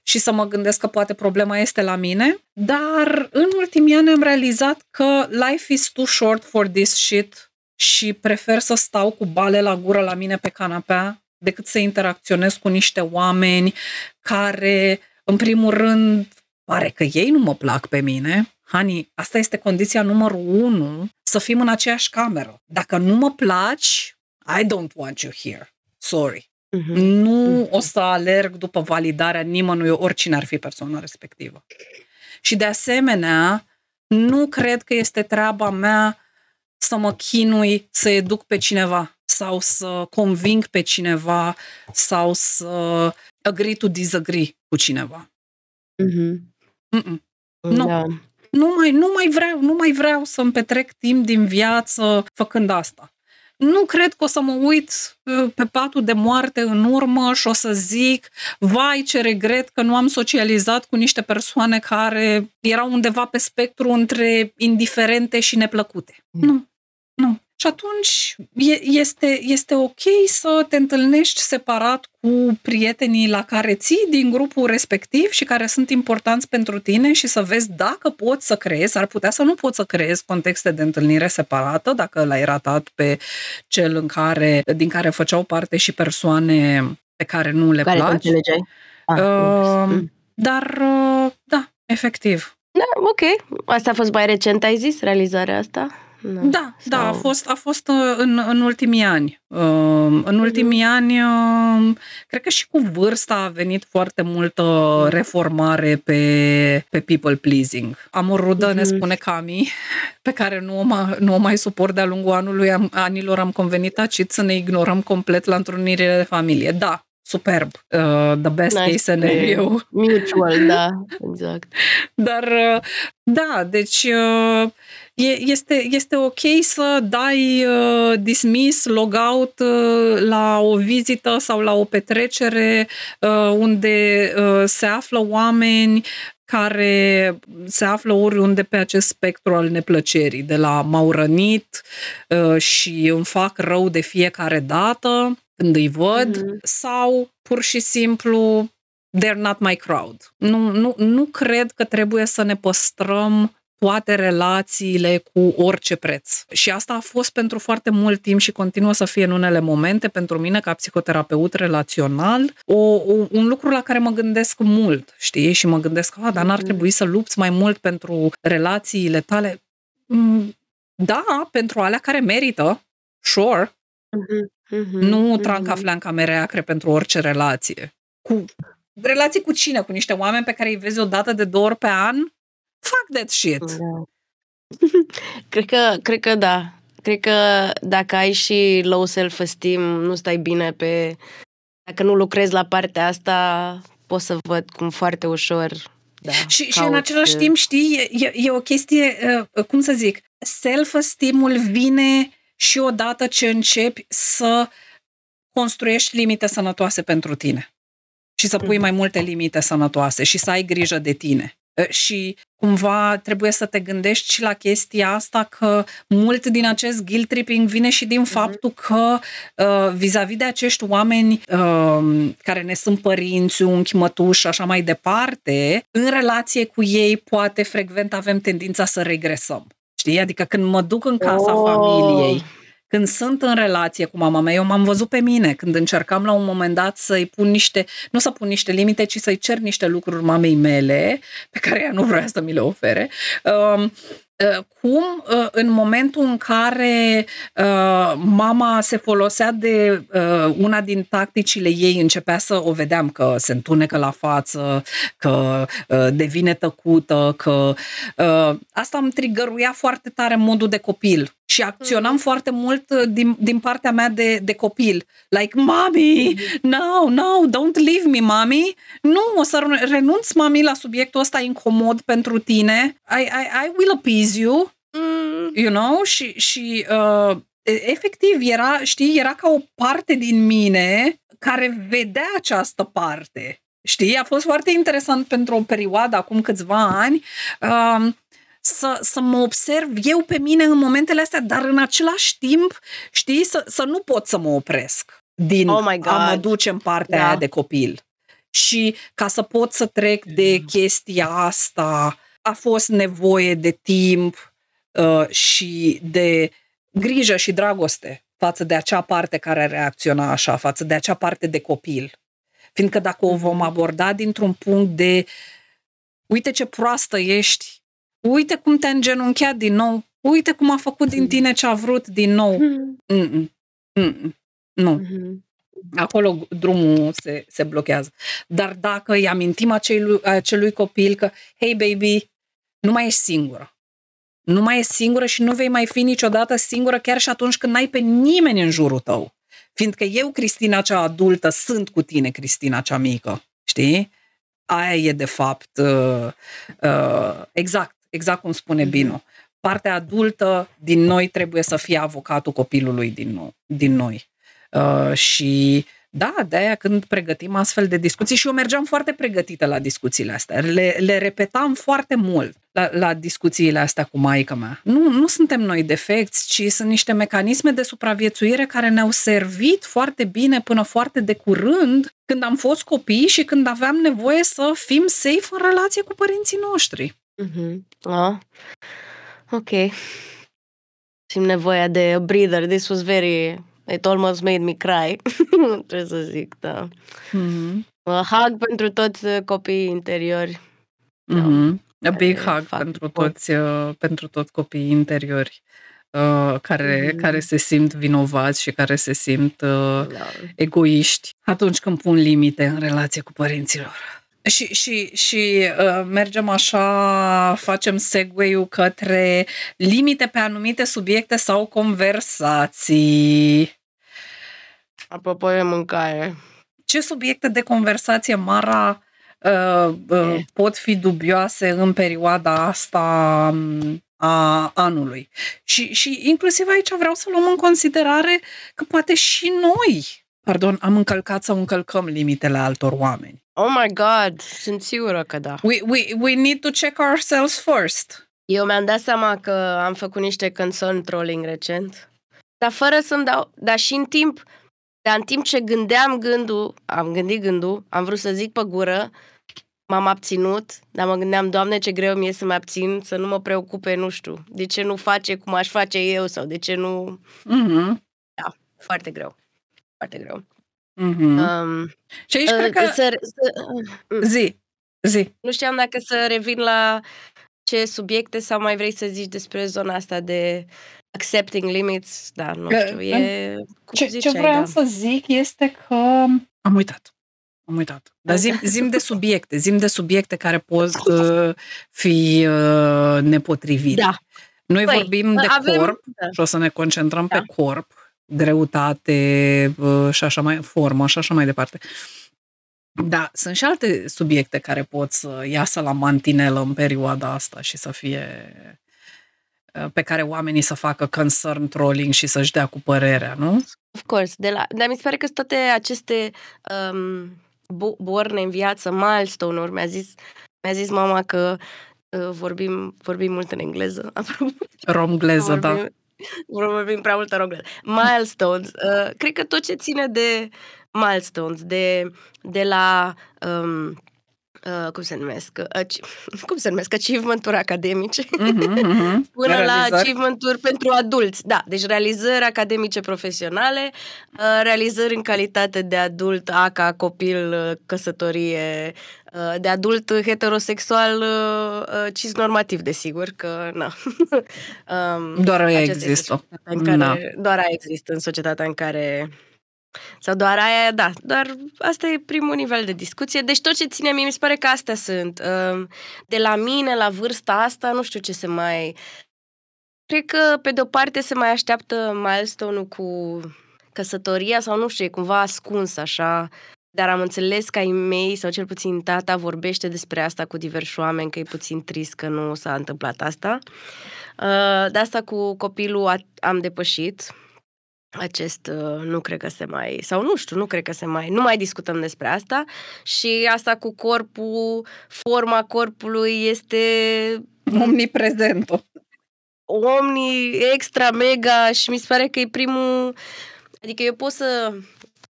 și să mă gândesc că poate problema este la mine, dar în ultimii ani am realizat că life is too short for this shit și prefer să stau cu bale la gură la mine pe canapea decât să interacționez cu niște oameni care În primul rând, pare că ei nu mă plac pe mine. Hani, asta este condiția numărul unu, să fim în aceeași cameră. Dacă nu mă placi, I don't want you here. Sorry. Uh-huh. Nu uh-huh. o să alerg după validarea nimănui, oricine ar fi persoana respectivă. Și de asemenea, nu cred că este treaba mea să mă chinui, să educ pe cineva sau să conving pe cineva sau să agree to disagree cu cineva. Uh-huh. Nu. Da. Nu mai, nu mai vreau, nu mai vreau să-mi petrec timp din viață făcând asta. Nu cred că o să mă uit pe patul de moarte în urmă și o să zic, vai, ce regret că nu am socializat cu niște persoane care erau undeva pe spectru între indiferente și neplăcute. Mm. Nu, nu. Și atunci este, este ok să te întâlnești separat cu prietenii la care ții din grupul respectiv și care sunt importanți pentru tine și să vezi dacă poți să creezi, ar putea să nu poți să creezi contexte de întâlnire separată, dacă l-ai ratat pe cel în care, din care făceau parte și persoane pe care nu le care placi. Ah, uh, dar, uh, da, efectiv. Da, ok. Asta a fost mai recent, ai zis, realizarea asta? No. Da, so... da, a fost, a fost în, în ultimii ani. În ultimii ani, cred că și cu vârsta a venit foarte multă reformare pe, pe people pleasing. Am o rudă, mm-hmm. ne spune Cami, pe care nu o, ma, nu o mai suport de-a lungul anului, am, anilor am convenit acit să ne ignorăm complet la întrunirile de familie. Da, superb. Uh, the best nice case scenario. Mutual, da, exact. Dar, da, deci... Uh, Este, este ok să dai uh, dismiss, logout uh, la o vizită sau la o petrecere uh, unde uh, se află oameni care se află oriunde pe acest spectru al neplăcerii, de la m-au rănit uh, și îmi fac rău de fiecare dată când îi văd, mm-hmm. sau pur și simplu they're not my crowd. Nu, nu, nu cred că trebuie să ne păstrăm toate relațiile cu orice preț. Și asta a fost pentru foarte mult timp și continuă să fie în unele momente pentru mine, ca psihoterapeut relațional, o, o, un lucru la care mă gândesc mult, știi? Și mă gândesc, a, dar n-ar trebui să lupți mai mult pentru relațiile tale? Da, pentru alea care merită, sure. Mm-hmm. Mm-hmm. Nu trancaflea în camera acre pentru orice relație. Cu relații cu cine? Cu niște oameni pe care îi vezi o dată de două ori pe an? Fuck that shit! Da. cred, că, cred că da. Cred că dacă ai și low self-esteem, nu stai bine pe... Dacă nu lucrezi la partea asta, poți să văd cum foarte ușor... Da, și, și în același timp, știi, e, e o chestie, cum să zic, self-esteem-ul vine și odată ce începi să construiești limite sănătoase pentru tine. Și să pui mai multe limite sănătoase și să ai grijă de tine. Și cumva trebuie să te gândești și la chestia asta că mult din acest guilt tripping vine și din faptul că uh, vis-a-vis de acești oameni uh, care ne sunt părinți, unchi, mătuși și așa mai departe, în relație cu ei poate frecvent avem tendința să regresăm. Știi? Adică când mă duc în casa oh. familiei, când sunt în relație cu mama mea, eu m-am văzut pe mine, când încercam la un moment dat să-i pun niște, nu să pun niște limite, ci să-i cer niște lucruri mamei mele, pe care ea nu vrea să mi le ofere, uh, uh, cum uh, în momentul în care uh, mama se folosea de uh, una din tacticile ei, începea să o vedeam că se întunecă la față, că uh, devine tăcută, că uh, asta îmi trigăruia foarte tare modul de copil. Și acționam mm-hmm. foarte mult din, din partea mea de, de copil. Like, mami, no, no, don't leave me, mami. Nu, o să renunț, mami, la subiectul ăsta incomod pentru tine. I, I, I will appease you, mm. you know? Și, și uh, efectiv, era, știi, era ca o parte din mine care vedea această parte. Știi, a fost foarte interesant pentru o perioadă, acum câțiva ani, uh, Să, să mă observ eu pe mine în momentele astea, dar în același timp, știi, să, să nu pot să mă opresc din oh my God. a mă duce în partea yeah. aia de copil. Și ca să pot să trec de chestia asta, a fost nevoie de timp uh, și de grijă și dragoste față de acea parte care reacționa așa, față de acea parte de copil. Fiindcă dacă o vom aborda dintr-un punct de uite ce proastă ești, uite cum te-a îngenunchiat din nou, uite cum a făcut din tine ce a vrut din nou. Mm-mm. Mm-mm. Nu. Mm-hmm. Acolo drumul se, se blochează. Dar dacă îi amintim acelui, acelui copil că, hey baby, nu mai ești singură. Nu mai ești singură și nu vei mai fi niciodată singură chiar și atunci când n-ai pe nimeni în jurul tău. Fiindcă eu, Cristina cea adultă, sunt cu tine, Cristina cea mică. Știi? Aia e de fapt uh, uh, exact, exact cum spune Binu. Partea adultă din noi trebuie să fie avocatul copilului din, nou, din noi. Uh, și da, de-aia când pregătim astfel de discuții, și eu mergeam foarte pregătită la discuțiile astea, le, le repetam foarte mult la, la discuțiile astea cu maica mea. Nu, nu suntem noi defecți, ci sunt niște mecanisme de supraviețuire care ne-au servit foarte bine până foarte de curând, când am fost copii și când aveam nevoie să fim safe în relație cu părinții noștri. Mm-hmm. Ah. Ok. Simt nevoia de breather. This was very... It almost made me cry. Trebuie să zic, da. Mm-hmm. A hug pentru toți copiii interiori. Mm-hmm. A big hug pentru toți, uh, pentru toți copiii interiori uh, care, mm-hmm. care se simt vinovați și care se simt uh, egoiști atunci când pun limite în relație cu părinților. Și, și, și uh, mergem așa, facem segue-ul către limite pe anumite subiecte sau conversații. Apropo de mâncare. Ce subiecte de conversație, Mara, uh, uh, pot fi dubioase în perioada asta a anului? Și, și inclusiv aici vreau să luăm în considerare că poate și noi, pardon, am încălcat sau încălcăm limitele altor oameni. Oh my God, sunt sigură că da. We, we, we need to check ourselves first. Eu mi-am dat seama că am făcut niște concern trolling recent, dar fără să-mi dau, dar și în timp, dar în timp ce gândeam gândul, am gândit gândul, am vrut să zic pe gură, m-am abținut, dar mă gândeam, Doamne, ce greu mi-e să mă abțin, să nu mă preocupe, nu știu, de ce nu face cum aș face eu sau de ce nu... Mm-hmm. Da, foarte greu, foarte greu. Mm-hmm. Um, și aici uh, cred că... Să, să, uh, zi, zi. Nu știam dacă să revin la ce subiecte sau mai vrei să zici despre zona asta de accepting limits, dar nu știu, e... Ce, ziceai, ce vreau da. să zic este că... Am uitat. Am uitat. Dar zim, zim de subiecte, zim de subiecte care pot uh, fi uh, nepotrivite. Da. Noi păi, vorbim de avem... corp și o să ne concentrăm da. pe corp. Greutate și așa mai, formă și așa mai departe. Dar sunt și alte subiecte care pot să iasă la mantinelă în perioada asta și să fie pe care oamenii să facă concern trolling și să-și dea cu părerea, nu? Of course, de la, dar mi se pare că toate aceste um, borne în viață, milestone-uri, mi-a zis, mi-a zis mama că uh, vorbim, vorbim mult în engleză. Romgleză, vorbim... da. Vorbim prea multă română. Milestones. Uh, cred că tot ce ține de milestones, de, de la, um, uh, cum se numesc, uh, cum se numesc, achievement-uri academice, uh-huh, uh-huh. până realizări. La achievement-uri pentru adulți. Da, deci realizări academice profesionale, uh, realizări în calitate de adult, a ca copil, căsătorie, uh, de adult heterosexual, uh, cisnormativ, desigur, că na. um, doar aia există. Care, da. Doar aia există în societatea în care... Sau doar aia, da, doar asta e primul nivel de discuție. Deci tot ce ține mie, mi se pare că astea sunt. De la mine, la vârsta asta, nu știu ce se mai... Cred că, pe de-o parte, se mai așteaptă milestone-ul cu căsătoria sau nu știu, e cumva ascuns așa. Dar am înțeles că ai mei, sau cel puțin tata, vorbește despre asta cu diversi oameni, că e puțin trist că nu s-a întâmplat asta. De asta cu copilul am depășit... acest nu cred că se mai, sau nu știu, nu cred că se mai, nu mai discutăm despre asta și asta cu corpul, forma corpului este omniprezentă. Omni, extra, mega și mi se pare că e primul, adică eu pot să,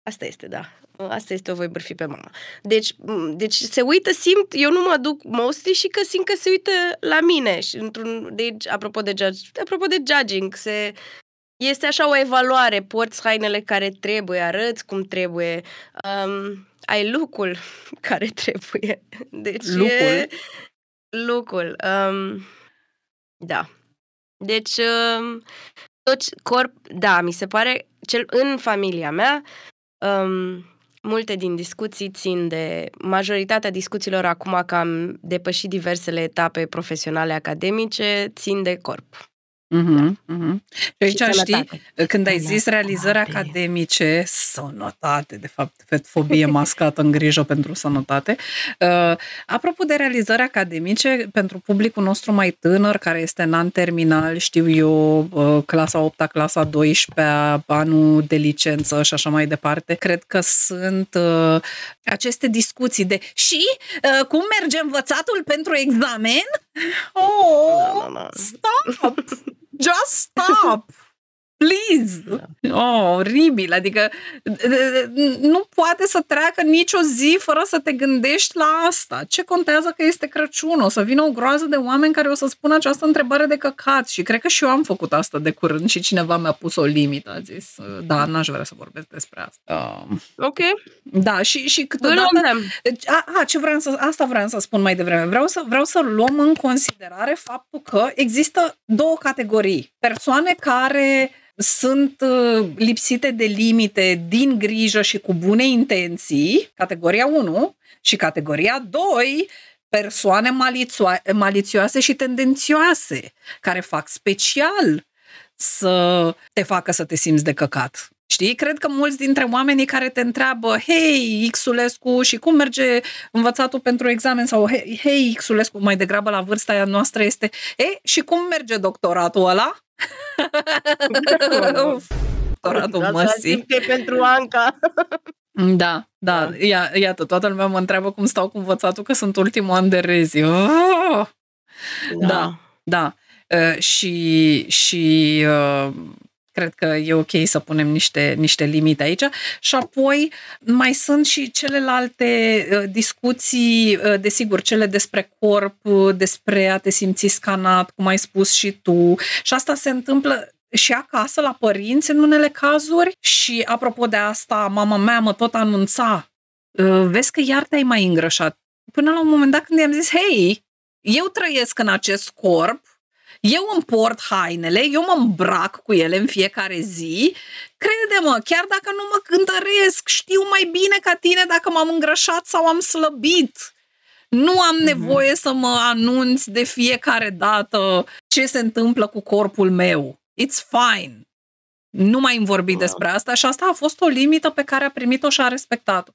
asta este, da. Asta este, o voi bârfi pe mama. Deci, deci se uită, simt, eu nu mă duc mostly și că simt că se uită la mine și într-un, deci, apropo de judge, apropo de judging, se Este așa o evaluare, porți hainele care trebuie, arăți cum trebuie, um, ai look-ul care trebuie. Deci look-ul? E look-ul. Um, da. Deci, um, tot corp, da, mi se pare, cel, în familia mea, um, multe din discuții țin de, majoritatea discuțiilor acum că am depășit diversele etape profesionale academice, țin de corp. Uhum, uhum. Și aici, și știi, când ai zis realizări academice, sănătate, de fapt, fetfobie mascată în grijă pentru sănătate. Uh, apropo de realizări academice, pentru publicul nostru mai tânăr, care este în an terminal, știu eu, uh, clasa a opta, clasa a douăsprezecea, anul de licență și așa mai departe, cred că sunt uh, aceste discuții de și uh, cum merge învățatul pentru examen? Oh, stop! Just stop! Please! Oh, oribil! Adică nu poate să treacă nicio zi fără să te gândești la asta. Ce contează că este Crăciun? O să vină o groază de oameni care o să spună această întrebare de căcat și cred că și eu am făcut asta de curând și cineva mi-a pus o limită. A zis, da, n-aș vrea să vorbesc despre asta. Um, ok. Da, și, și câteodată... A, a, ce vreau să... Asta vreau să spun mai devreme. Vreau să, vreau să luăm în considerare faptul că există două categorii. Persoane care... sunt lipsite de limite din grijă și cu bune intenții, categoria unu, și categoria doi, persoane malițio- malițioase și tendențioase, care fac special să te facă să te simți de căcat. Știi? Cred că mulți dintre oamenii care te întreabă, hei, Xulescu, și cum merge învățatul pentru examen? Sau, hei, Xulescu, mai degrabă la vârsta noastră este, e, și cum merge doctoratul ăla? Doctoratul măsii. Pentru Anca. Da, da, ia, iată, toată lumea mă întreabă cum stau cu învățatul, că sunt ultimul an de rezi. Oh! Da, da. da. Uh, și... și uh, cred că e ok să punem niște, niște limite aici. Și apoi mai sunt și celelalte discuții, desigur, cele despre corp, despre a te simți scanat, cum ai spus și tu. Și asta se întâmplă și acasă, la părinți, în unele cazuri. Și apropo de asta, mama mea mă tot anunța, vezi că iar te-ai mai îngrășat. Până la un moment dat când i-am zis, hei, eu trăiesc în acest corp, eu îmi port hainele, eu mă îmbrac cu ele în fiecare zi. Crede-mă, chiar dacă nu mă cântăresc, știu mai bine ca tine dacă m-am îngrășat sau am slăbit. Nu am nevoie să mă anunț de fiecare dată ce se întâmplă cu corpul meu. It's fine. Nu mai îmi vorbi despre asta și asta a fost o limită pe care a primit-o și a respectat-o.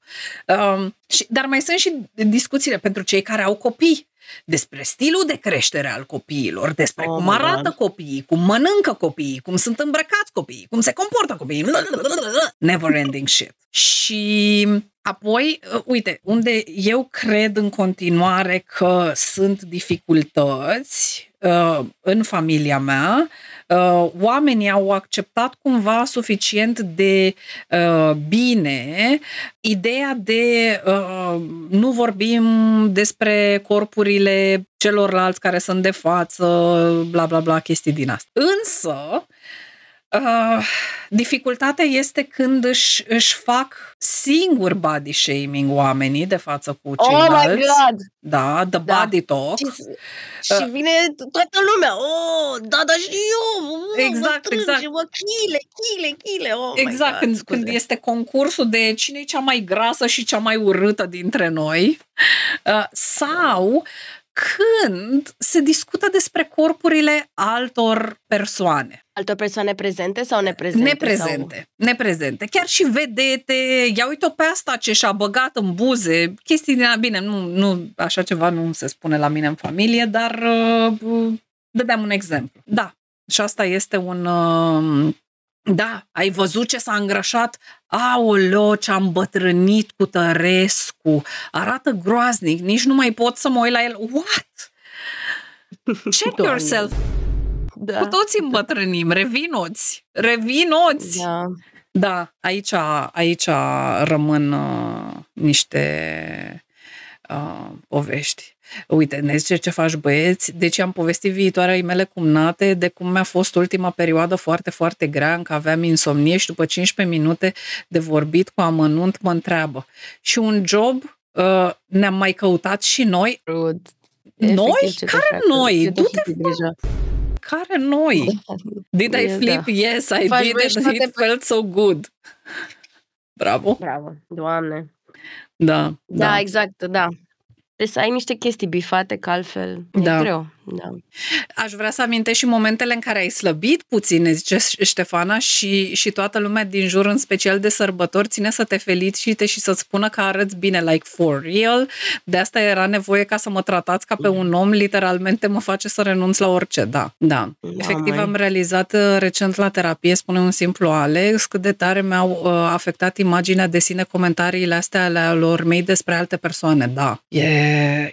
Um, și, dar mai sunt și discuțiile pentru cei care au copii. Despre stilul de creștere al copiilor, despre oh, cum arată man. copiii, cum mănâncă copiii, cum sunt îmbrăcați copiii, cum se comportă copiii. Never ending shit. Și apoi, uite, unde eu cred în continuare că sunt dificultăți uh, în familia mea, uh, oamenii au acceptat cumva suficient de uh, bine ideea de uh, nu vorbim despre corpurile celorlalți care sunt de față, bla bla bla, chestii din asta. Însă, Uh, dificultatea este când își, își fac singur body shaming oamenii de față cu ceilalți. Oh my God! Da, the da. body talk. Și, și vine toată lumea. Oh, da, da, și eu. Exact, mă exact. Mă chile, chile, chile. Oh exact, God, când, când este concursul de cine e cea mai grasă și cea mai urâtă dintre noi. Uh, sau... când se discută despre corpurile altor persoane. Altor persoane prezente sau neprezente? Neprezente. Sau... neprezente. Chiar și vedete, ia uite-o pe asta ce și-a băgat în buze, chestii din... Bine, nu, nu, așa ceva nu se spune la mine în familie, dar uh, dădeam un exemplu. Da. Și asta este un... Uh, da, ai văzut ce s-a îngrășat? Aoleo, ce-am îmbătrânit cu Tărescu. Arată groaznic, nici nu mai pot să mă uit la el. What? Check yourself. Da. Cu toți îmbătrânim, revinoți. Revinoți. Da, da aici, aici rămân uh, niște uh, povești. Uite, ne zice ce faci băieți, deci am povestit viitoarei mele cumnate de cum mi-a fost ultima perioadă foarte, foarte grea, încă aveam insomnie și după cincisprezece minute de vorbit cu amănunt mă întreabă. Și un job uh, ne-am mai căutat și noi. Rud. Noi? Efectiv, care noi? Du-te f- Care noi? Did I flip? Da. Yes, I faci did and it felt pe... so good. Bravo. Bravo, Doamne. Da, da. Da, exact, da. Deci să ai niște chestii bifate, că altfel da. E greu. Da. Aș vrea să amintesc și momentele în care ai slăbit puțin, ne zice Ștefana, și, și toată lumea din jur, în special de sărbători, ține să te felicite și să-ți spună că arăți bine, like for real. De asta era nevoie ca să mă tratați ca pe un om, literalmente mă face să renunț la orice, da. da. Efectiv, am realizat recent la terapie, spune un simplu Alex, cât de tare mi-au afectat imaginea de sine, comentariile astea ale lor mei despre alte persoane, da. E,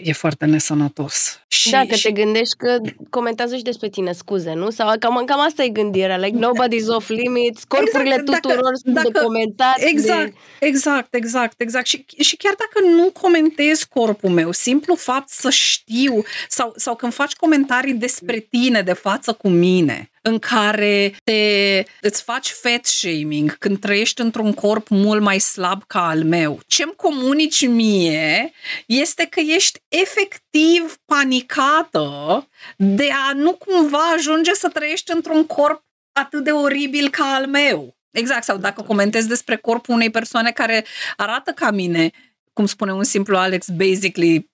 e foarte nesănătos. Și, da, că și... te gândești că comentează și despre tine scuze, nu? Sau cam, cam asta e gândirea, like nobody's off limits, corpurile exact, tuturor sunt de comentat. Exact, de... exact, exact, exact. Și, și chiar dacă nu comentez corpul meu, simplu fapt să știu, sau, sau când faci comentarii despre tine de față cu mine, în care te, îți faci fat shaming când trăiești într-un corp mult mai slab ca al meu. Ce-mi comunici mie este că ești efectiv panicată de a nu cumva ajunge să trăiești într-un corp atât de oribil ca al meu. Exact, sau dacă comentezi despre corpul unei persoane care arată ca mine, cum spune un simplu Alex, basically,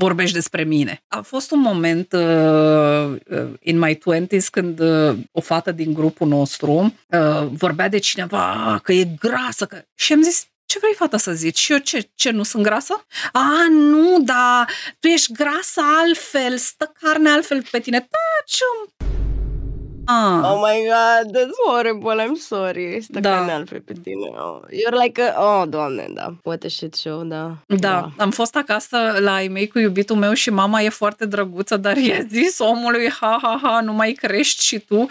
vorbești despre mine. A fost un moment uh, in my twenties când uh, o fată din grupul nostru uh, vorbea de cineva că e grasă. Că... Și am zis, ce vrei fata să zici? Și eu ce, ce, nu sunt grasă? A, nu, dar tu ești grasă altfel, stă carne altfel pe tine. Da, ce-mi... Ah. Oh my god, that's horrible, I'm sorry. Stă da. Carne altfel pe tine. Oh. You're like, a... oh, Doamne, da. What a shit show, da. da. Da, am fost acasă la ei mei cu iubitul meu și mama e foarte drăguță, dar i-a zis omului, ha, ha, ha, nu mai crești și tu,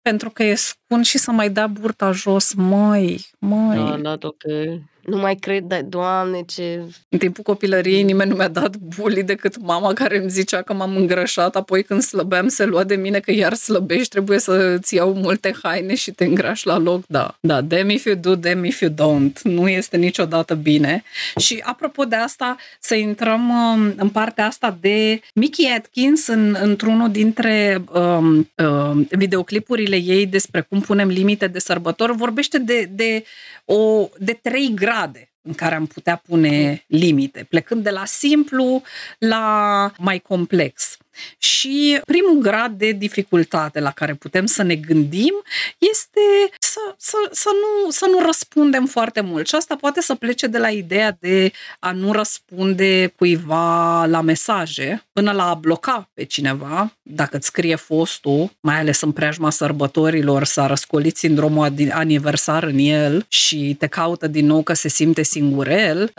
pentru că e scund și să mai dea burta jos, măi, măi. No, not okay. Nu mai cred, dar, Doamne, ce... În timpul copilăriei nimeni nu mi-a dat bully decât mama care îmi zicea că m-am îngrășat, apoi când slăbeam se lua de mine că iar slăbești, trebuie să-ți iau multe haine și te îngrași la loc, da. Da, damn if you do, damn if you don't. Nu este niciodată bine. Și apropo de asta, să intrăm în partea asta de Mickey Atkins în, într-unul dintre um, um, videoclipurile ei despre cum punem limite de sărbători, vorbește de, de, o, de trei grade în care am putea pune limite, plecând de la simplu la mai complex. Și primul grad de dificultate la care putem să ne gândim este să, să, să, nu, să nu răspundem foarte mult. Și asta poate să plece de la ideea de a nu răspunde cuiva la mesaje, până la a bloca pe cineva, dacă îți scrie fostul, mai ales în preajma sărbătorilor, s-a răscolit sindromul aniversar în el și te caută din nou că se simte singurel,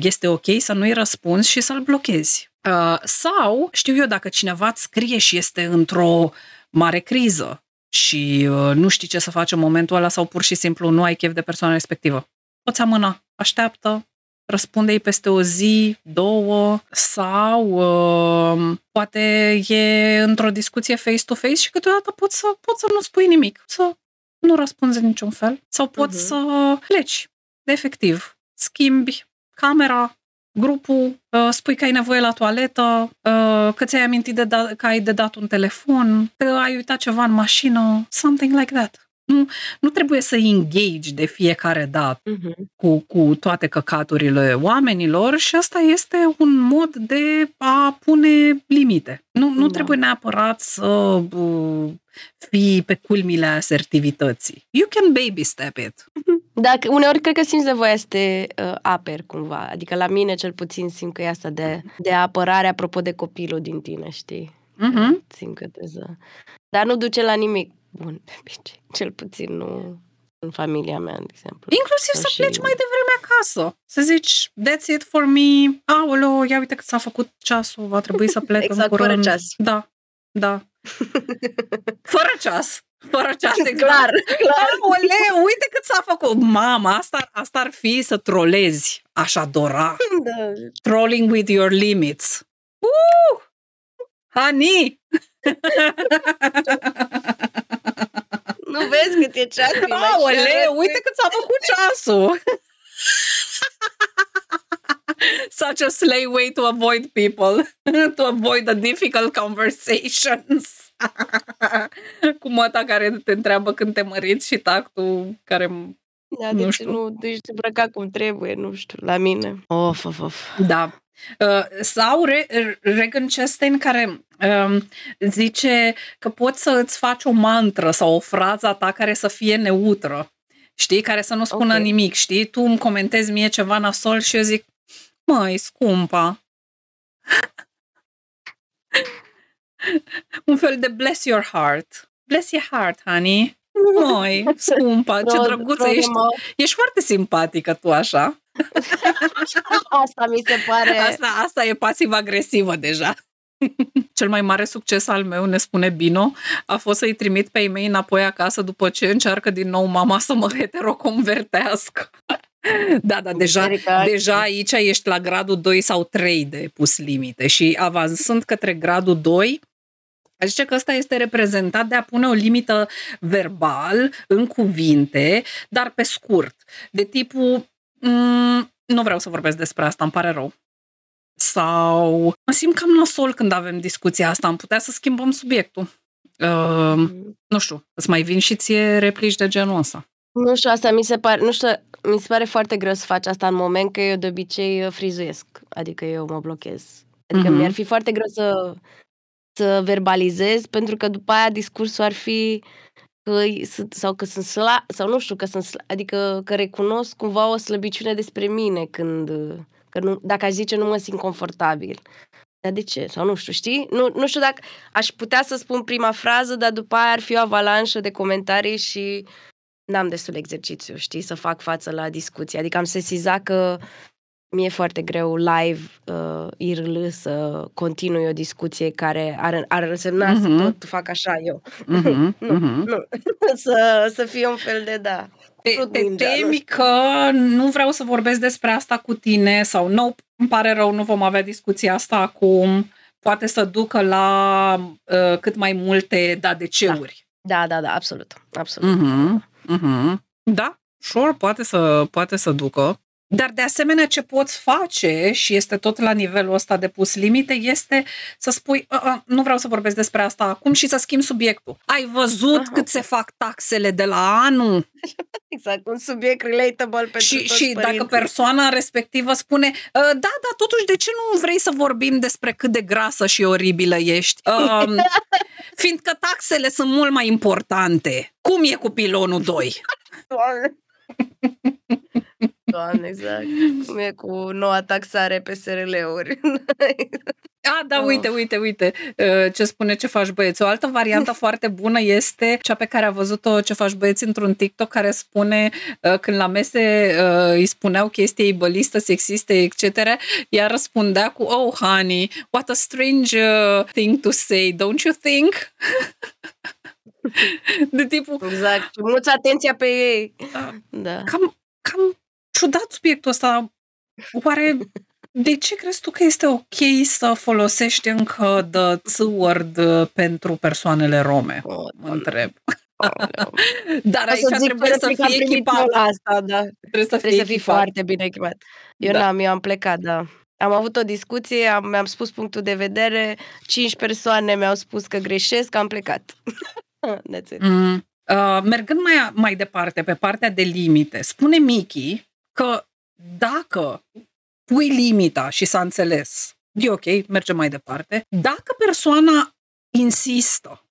este ok să nu-i răspunzi și să-l blochezi. Uh, sau, știu eu, dacă cineva îți scrie și este într-o mare criză și uh, nu știi ce să faci în momentul ăla sau pur și simplu nu ai chef de persoana respectivă, poți amâna, așteaptă, răspunde-i peste o zi, două, sau uh, poate e într-o discuție face-to-face și câteodată poți să, poți să nu spui nimic, să nu răspunzi în niciun fel, sau poți uh-huh. să pleci, efectiv, schimbi camera, grupul, spui că ai nevoie la toaletă, că ți-ai amintit de da- că ai de dat un telefon, că ai uitat ceva în mașină, something like that. Nu, nu trebuie să engage de fiecare dată uh-huh. cu, cu toate căcaturile oamenilor și asta este un mod de a pune limite. Nu, nu da. Trebuie neapărat să uh, fii pe culmile asertivității. You can baby step it. Dacă uneori cred că simți nevoia să te uh, aperi cumva. Adică la mine cel puțin simt că e asta de, de apărare apropo de copilul din tine, știi? Uh-huh. Simt că te ză. Dar nu duce la nimic. Bun, cel puțin nu în familia mea, de exemplu. Inclusiv sau să pleci și... mai devreme acasă. Să zici, that's it for me. Aoleo, ia uite că s-a făcut ceasul, va trebui să plec exact, în curând. Fără ceas. Da, da. Fără ceas. Fără ceas, exact. Clar, clar. Aoleo, uite cât s-a făcut. Mama, asta, asta ar fi să trolezi. Aș adora. Da. Trolling with your limits. Uh! Hani! Nu vezi cât e ceasul? Aoleu, uite cât s-a făcut ceasul! Such a slay way to avoid people, to avoid the difficult conversations. Cu măta care te întreabă când te măriți și tactul care... Da, nu deci știu. Nu deci te îmbrăca cum trebuie, nu știu, la mine. Of, of, of. Da. Uh, sau Re- Ragen Chastain care uh, zice că poți să îți faci o mantră sau o frază ta care să fie neutră, știi, care să nu spună okay. nimic, știi, tu îmi comentezi mie ceva nasol și eu zic, măi, scumpa. Un fel de bless your heart. Bless your heart, honey. Măi, scumpa, ce drăguță ești. Ești foarte simpatică tu așa. Asta mi se pare. Asta, asta e pasiv-agresivă deja. Cel mai mare succes al meu, ne spune Bino, a fost să-i trimit pe ei mei înapoi acasă după ce încearcă din nou mama să mă heteroconvertească. Da, da, deja, deja aici ești la gradul doi sau trei de pus limite și avansând către gradul doi, aș zice că ăsta este reprezentat de a pune o limită verbal, în cuvinte, dar pe scurt, de tipul m- nu vreau să vorbesc despre asta, îmi pare rău. Sau mă simt cam nasol când avem discuția asta, am putea să schimbăm subiectul. Uh, nu știu, îți mai vin și ție replici de genul ăsta. Nu știu, asta mi se pare, nu știu, mi se pare foarte greu să faci asta în moment, că eu de obicei frizuiesc, adică eu mă blochez. Adică uh-huh. mi-ar fi foarte greu să, să verbalizez, pentru că după aia discursul ar fi că, sau că sunt sla, sau nu știu, că sunt sla, adică că recunosc cumva o slăbiciune despre mine când, că nu, dacă aș zice nu mă simt confortabil. Dar de ce? Sau nu știu, știi? Nu, nu știu dacă aș putea să spun prima frază, dar după aia ar fi o avalanșă de comentarii și... N-am destul exercițiu, știi, să fac față la discuții. Adică am sesizat că mi-e foarte greu live, uh, I R L, să continui o discuție care ar, ar însemna uh-huh. să tot fac așa eu. Uh-huh. nu, uh-huh. nu. să, să fie un fel de, da. Te, te temi că nu vreau să vorbesc despre asta cu tine sau nu, îmi pare rău, nu vom avea discuția asta acum. Poate să ducă la uh, cât mai multe da de ceuri. Da. Da, da, da, absolut, absolut. Uh-huh, uh-huh. Da, sure, poate să, poate să ducă. Dar de asemenea ce poți face și este tot la nivelul ăsta de pus limite este să spui nu vreau să vorbesc despre asta acum și să schimbi subiectul. Ai văzut uh-huh. cât se fac taxele de la anul? Exact, un subiect relatable pentru și, toți și părinții. Dacă persoana respectivă spune da, da, totuși de ce nu vrei să vorbim despre cât de grasă și oribilă ești? Um, fiindcă taxele sunt mult mai importante. Cum e cu pilonul doi? Doamne! Doamne, exact. Cum e cu noua taxare pe S R L-uri? A, da, uite, uite, uite ce spune Ce faci băieți. O altă variantă foarte bună este cea pe care a văzut-o Ce faci băieți într-un TikTok care spune când la mese îi spuneau chestii ableistă, sexiste, et cetera. Ea răspundea cu oh, honey, what a strange thing to say, don't you think? De tipul... Exact. Mulți atenția pe ei. Da. Cam, cam ciudat subiectul ăsta. Oare de ce crezi tu că este ok să folosești încă the C-word pentru persoanele rome? Oh, mă întreb. Oh, no. Dar aici să trebuie, să fie echipat. Asta, da. trebuie, trebuie să fie Trebuie să fii foarte bine echipat. Eu da. n-am, eu am plecat, da. Am avut o discuție, am, mi-am spus punctul de vedere, cinci persoane mi-au spus că greșesc, am plecat. That's it. Mm. Uh, mergând mai, mai departe, pe partea de limite, spune Mickey că dacă pui limita și s-a înțeles, e ok, mergem mai departe, dacă persoana insistă,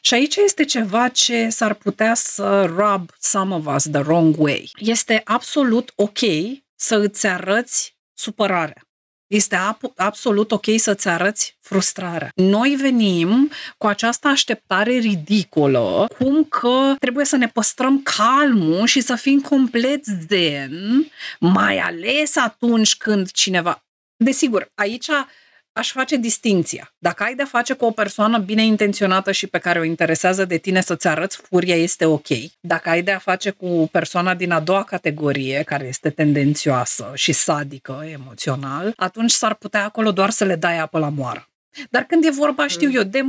și aici este ceva ce s-ar putea să rub some of us the wrong way, este absolut ok să îți arăți supărarea. Este absolut ok să-ți arăți frustrarea. Noi venim cu această așteptare ridicolă, cum că trebuie să ne păstrăm calmul și să fim complet zen, mai ales atunci când cineva... Desigur, aici aș face distinția. Dacă ai de-a face cu o persoană bine intenționată și pe care o interesează de tine să-ți arăți furia, este ok. Dacă ai de-a face cu persoana din a doua categorie, care este tendențioasă și sadică emoțional, atunci s-ar putea acolo doar să le dai apă la moară. Dar când e vorba, știu eu, de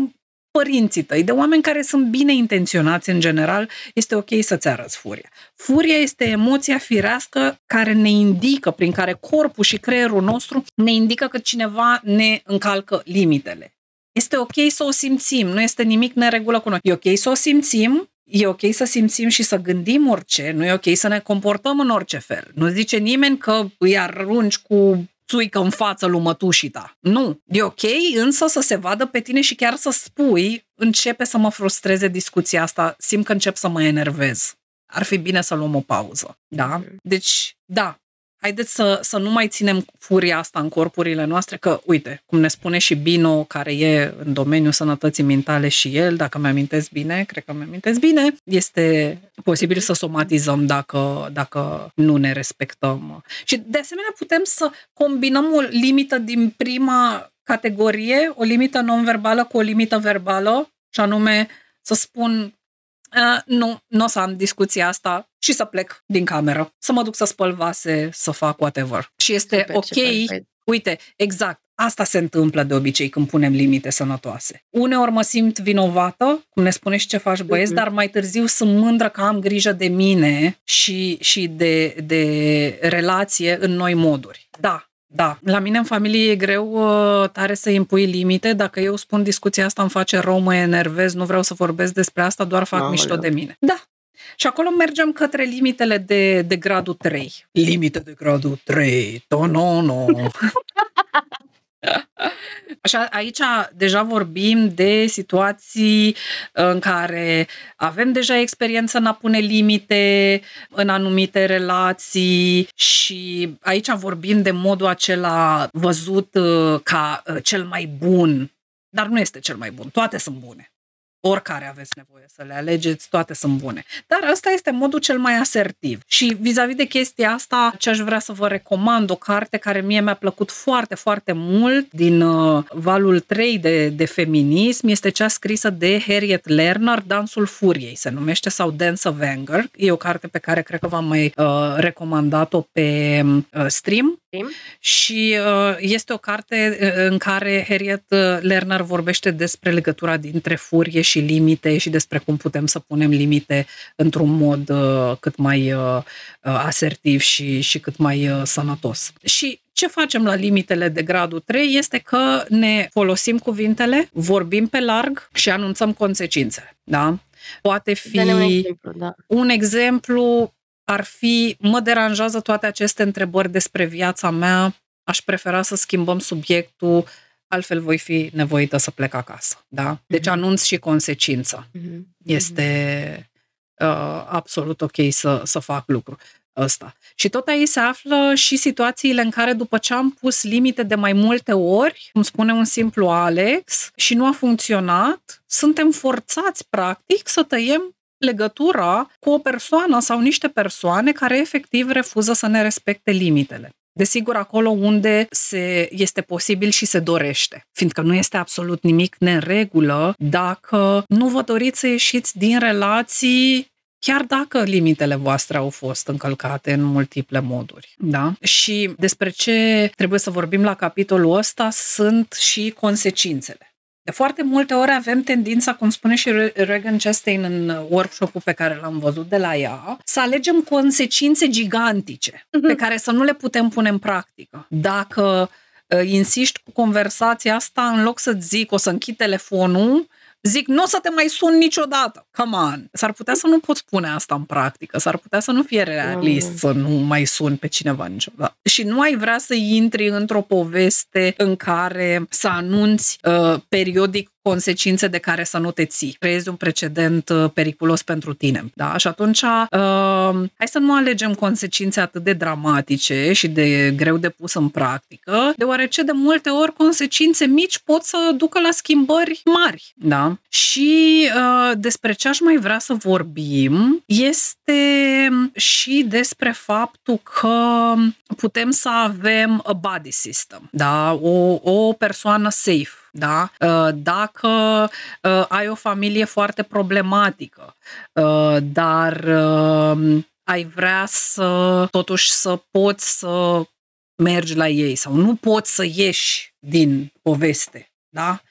părinții tăi, de oameni care sunt bine intenționați în general, este ok să-ți arăți furia. Furia este emoția firească care ne indică, prin care corpul și creierul nostru ne indică că cineva ne încalcă limitele. Este ok să o simțim, nu este nimic neregulă cu noi. E ok să o simțim, e ok să simțim și să gândim orice, nu e ok să ne comportăm în orice fel. Nu zice nimeni că îi arunci cu țuică în față lui mătușii ta. Nu. E ok, însă să se vadă pe tine și chiar să spui: începe să mă frustreze discuția asta, simt că încep să mă enervez. Ar fi bine să luăm o pauză. Da? Deci, da, haideți să, să nu mai ținem furia asta în corpurile noastre, că, uite, cum ne spune și Bino, care e în domeniul sănătății mentale și el, dacă mi-amintesc bine, cred că mi-amintesc bine, este posibil să somatizăm dacă, dacă nu ne respectăm. Și, de asemenea, putem să combinăm o limită din prima categorie, o limită non-verbală cu o limită verbală, și anume să spun: nu, nu o să am discuția asta, și să plec din cameră, să mă duc să spăl vase, să fac whatever. Și este super, ok, super. Uite, exact, asta se întâmplă de obicei când punem limite sănătoase. Uneori mă simt vinovată, cum ne spune și ce faci băieți, uh-huh. dar mai târziu sunt mândră că am grijă de mine și, și de, de relație în noi moduri. Da. Da, la mine în familie e greu tare să impui limite. Dacă eu spun discuția asta îmi face rău, mă enervez, nu vreau să vorbesc despre asta, doar fac ah, mișto de mine. Da. Și acolo mergem către limitele de, de gradul trei. Limite de gradul trei. Tonono. Așa, aici deja vorbim de situații în care avem deja experiență în a pune limite în anumite relații și aici vorbim de modul acela văzut ca cel mai bun, dar nu este cel mai bun, toate sunt bune. Oricare aveți nevoie să le alegeți, toate sunt bune. Dar ăsta este modul cel mai asertiv. Și vis-a-vis de chestia asta, ce aș vrea să vă recomand, o carte care mie mi-a plăcut foarte, foarte mult din uh, valul trei de, de feminism, este cea scrisă de Harriet Lerner, Dansul Furiei se numește, sau Dance of Anger. E o carte pe care cred că v-am mai uh, recomandat-o pe uh, stream. Sim. Și uh, este o carte în care Harriet Lerner vorbește despre legătura dintre furie și limite și despre cum putem să punem limite într-un mod uh, cât mai uh, asertiv și, și cât mai uh, sănătos. Și ce facem la limitele de gradul trei este că ne folosim cuvintele, vorbim pe larg și anunțăm consecințele. Da? Poate fi un exemplu, da. un exemplu ar fi: mă deranjează toate aceste întrebări despre viața mea, aș prefera să schimbăm subiectul, altfel voi fi nevoită să plec acasă. Da? Deci anunț și consecință. Este uh, absolut ok să, să fac lucru ăsta. Și tot aici se află și situațiile în care, după ce am pus limite de mai multe ori, cum spune un simplu Alex, și nu a funcționat, suntem forțați, practic, să tăiem legătura cu o persoană sau niște persoane care efectiv refuză să ne respecte limitele. Desigur, acolo unde se, este posibil și se dorește, fiindcă nu este absolut nimic neregulă dacă nu vă doriți să ieșiți din relații, chiar dacă limitele voastre au fost încălcate în multiple moduri. Da? Și despre ce trebuie să vorbim la capitolul ăsta sunt și consecințele. De foarte multe ori avem tendința, cum spune și Ragen Chastain în workshop-ul pe care l-am văzut de la ea, să alegem consecințe gigantice pe care să nu le putem pune în practică. Dacă uh, insiști cu conversația asta, în loc să-ți zic o să închid telefonul, zic, nu o să te mai sun niciodată, come on. S-ar putea să nu poți pune asta în practică, s-ar putea să nu fie realist mm. să nu mai suni pe cineva niciodată. Și nu ai vrea să intri într-o poveste în care să anunți uh, periodic consecințe de care să nu te ții. Creezi un precedent periculos pentru tine. Da? Și atunci, uh, hai să nu alegem consecințe atât de dramatice și de greu de pus în practică, deoarece de multe ori consecințe mici pot să ducă la schimbări mari. Da? Și uh, despre ce aș mai vrea să vorbim este și despre faptul că putem să avem a buddy system, da? o, o persoană safe. Da? Dacă ai o familie foarte problematică, dar ai vrea să totuși să poți să mergi la ei sau nu poți să ieși din poveste, da?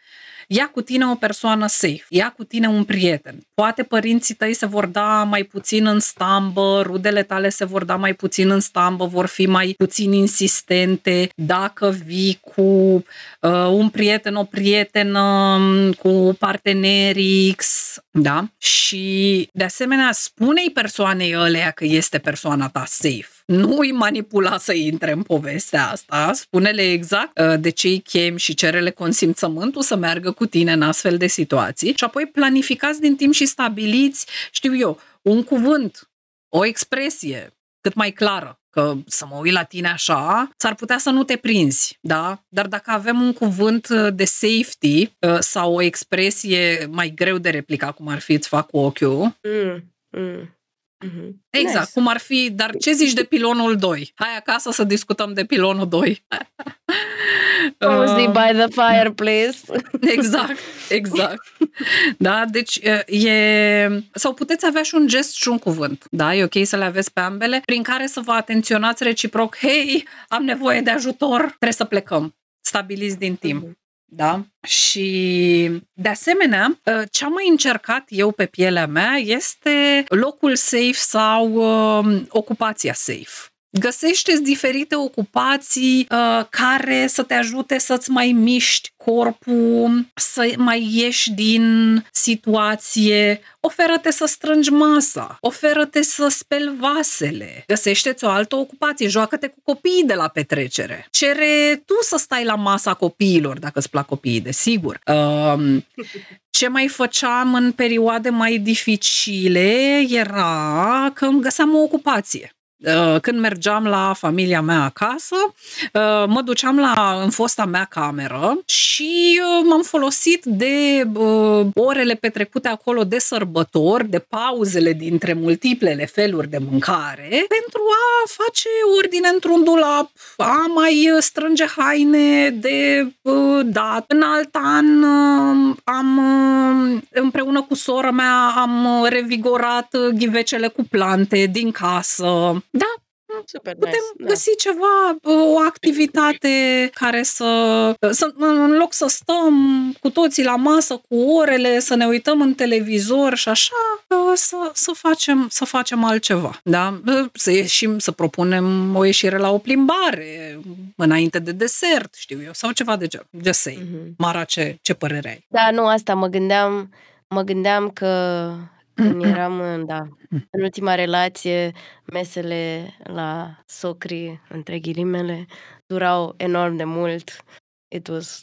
Ia cu tine o persoană safe, ia cu tine un prieten. Poate părinții tăi se vor da mai puțin în stambă, rudele tale se vor da mai puțin în stambă, vor fi mai puțin insistente. Dacă vii cu uh, un prieten, o prietenă, cu partenerii X, da? Și de asemenea spune-i persoanei ăleia că este persoana ta safe. Nu îi manipula să intre în povestea asta, spune-le exact de ce îi chemi și cere-le consimțământul să meargă cu tine în astfel de situații și apoi planificați din timp și stabiliți, știu eu, un cuvânt, o expresie cât mai clară, că să mă uit la tine așa, s-ar putea să nu te prinzi, da? Dar dacă avem un cuvânt de safety sau o expresie mai greu de replicat, cum ar fi îți fac cu ochiul, mm, mm. Exact, nice. Cum ar fi, dar ce zici de pilonul doi? Hai acasă să discutăm de pilonul doi. Cozy by the fireplace. Exact, exact. Da, deci e... Sau puteți avea și un gest și un cuvânt, da? E ok să le aveți pe ambele, prin care să vă atenționați reciproc. Hei, am nevoie de ajutor, trebuie să plecăm. Stabiliți din timp. Da? Și de asemenea, ce am mai încercat eu pe pielea mea este locul safe sau uh, ocupația safe. Găsește-ți diferite ocupații uh, care să te ajute să-ți mai miști corpul, să mai ieși din situație. Oferă-te să strângi masa, oferă-te să speli vasele, găsește-ți o altă ocupație, joacă-te cu copiii de la petrecere, cere tu să stai la masa copiilor, dacă îți plac copiii, desigur. Um, ce mai făceam în perioade mai dificile era că îmi găseam o ocupație. Când mergeam la familia mea acasă, mă duceam la, în fosta mea cameră și m-am folosit de orele petrecute acolo de sărbători, de pauzele dintre multiplele feluri de mâncare, pentru a face ordine într-un dulap, a mai strânge haine de dat. În alt an, am, împreună cu sora mea, am revigorat ghivecele cu plante din casă. Da, super putem nice, găsi da. ceva, o activitate care să, să... În loc să stăm cu toții la masă, cu orele, să ne uităm în televizor și așa, să, să, facem, să facem altceva. Da? Să ieșim, să propunem o ieșire la o plimbare, înainte de desert, știu eu, sau ceva de genul. Just say. Mm-hmm. Mara, ce, ce părere ai? Da, nu, asta mă gândeam, mă gândeam că... Când eram, da, în ultima relație, mesele la socri, între ghilimele, durau enorm de mult. It was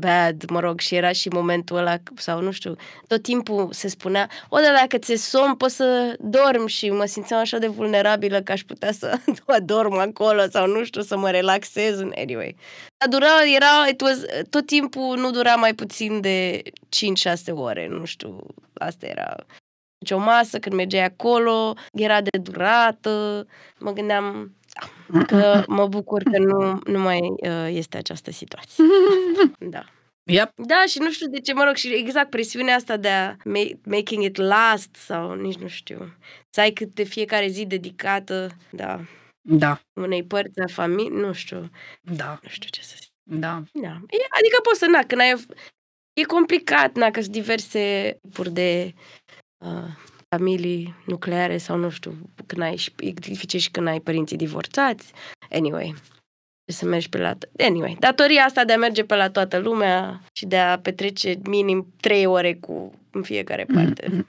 bad, mă rog, și era și momentul ăla, sau nu știu, tot timpul se spunea, o, dar dacă ți-e somn, poți să dormi și mă simțeam așa de vulnerabilă că aș putea să adorm acolo sau nu știu, să mă relaxez, anyway. Dar dura, era, it was, tot timpul nu dura mai puțin de cinci șase ore, nu știu, asta era... Deci o masă, când mergeai acolo, era de durată, mă gândeam că mă bucur că nu, nu mai este această situație. Da. Yep. Da, și nu știu de ce, mă rog, și exact presiunea asta de a make, making it last sau nici nu știu, să ai cât de fiecare zi dedicată, da, da. Unei părți a familiei, nu știu, da. Nu știu ce să zic. Da. Da. Adică poți să, na, când ai, e complicat, na, că sunt diverse tipuri de... familii nucleare sau nu știu, când ai și dificil și când ai părinții divorțați. Anyway, să mergi pe la... To- anyway, datoria asta de a merge pe la toată lumea și de a petrece minim trei ore cu în fiecare parte.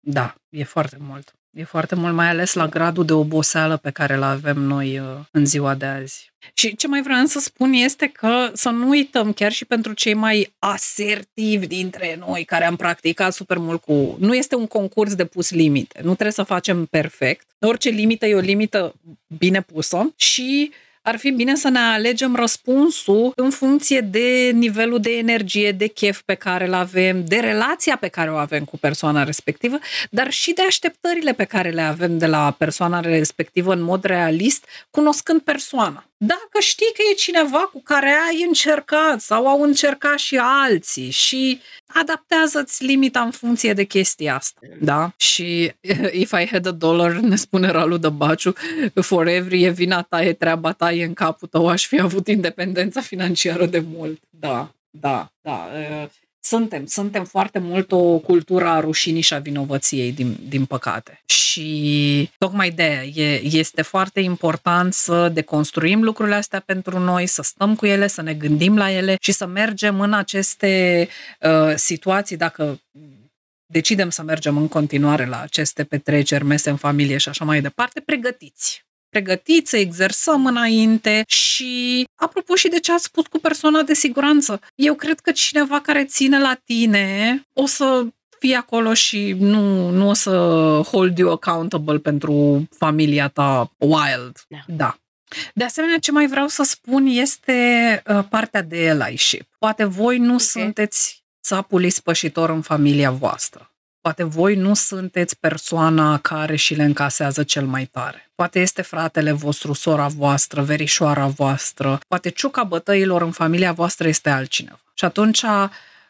Da, e foarte mult. E foarte mult, mai ales la gradul de oboseală pe care îl avem noi în ziua de azi. Și ce mai vreau să spun este că să nu uităm, chiar și pentru cei mai asertivi dintre noi care am practicat super mult cu... Nu este un concurs de pus limite, nu trebuie să facem perfect. Orice limită e o limită bine pusă și... ar fi bine să ne alegem răspunsul în funcție de nivelul de energie, de chef pe care îl avem, de relația pe care o avem cu persoana respectivă, dar și de așteptările pe care le avem de la persoana respectivă în mod realist, cunoscând persoana. Dacă știi că e cineva cu care ai încercat sau au încercat și alții și adaptează-ți limita în funcție de chestia asta, da? Și if I had a dollar, ne spune Ralu Dăbaciu, for every e vina ta, e treaba ta, e în capul tău, aș fi avut independența financiară de mult. Da, da, da. Suntem, suntem foarte mult o cultură a rușinii și a vinovăției, din, din păcate. Și tocmai de-aia e, este foarte important să deconstruim lucrurile astea pentru noi, să stăm cu ele, să ne gândim la ele și să mergem în aceste uh, situații, dacă decidem să mergem în continuare la aceste petreceri, mese în familie și așa mai departe, pregătiți. pregătiți, să exersăm înainte și, apropo și de ce ați spus cu persoana de siguranță, eu cred că cineva care ține la tine o să fie acolo și nu, nu o să hold you accountable pentru familia ta wild. Da. De asemenea, ce mai vreau să spun este partea de allyship. Poate voi nu okay. sunteți țapul ispășitor în familia voastră. Poate voi nu sunteți persoana care și le încasează cel mai tare. Poate este fratele vostru, sora voastră, verișoara voastră. Poate ciuca bătăilor în familia voastră este altcineva. Și atunci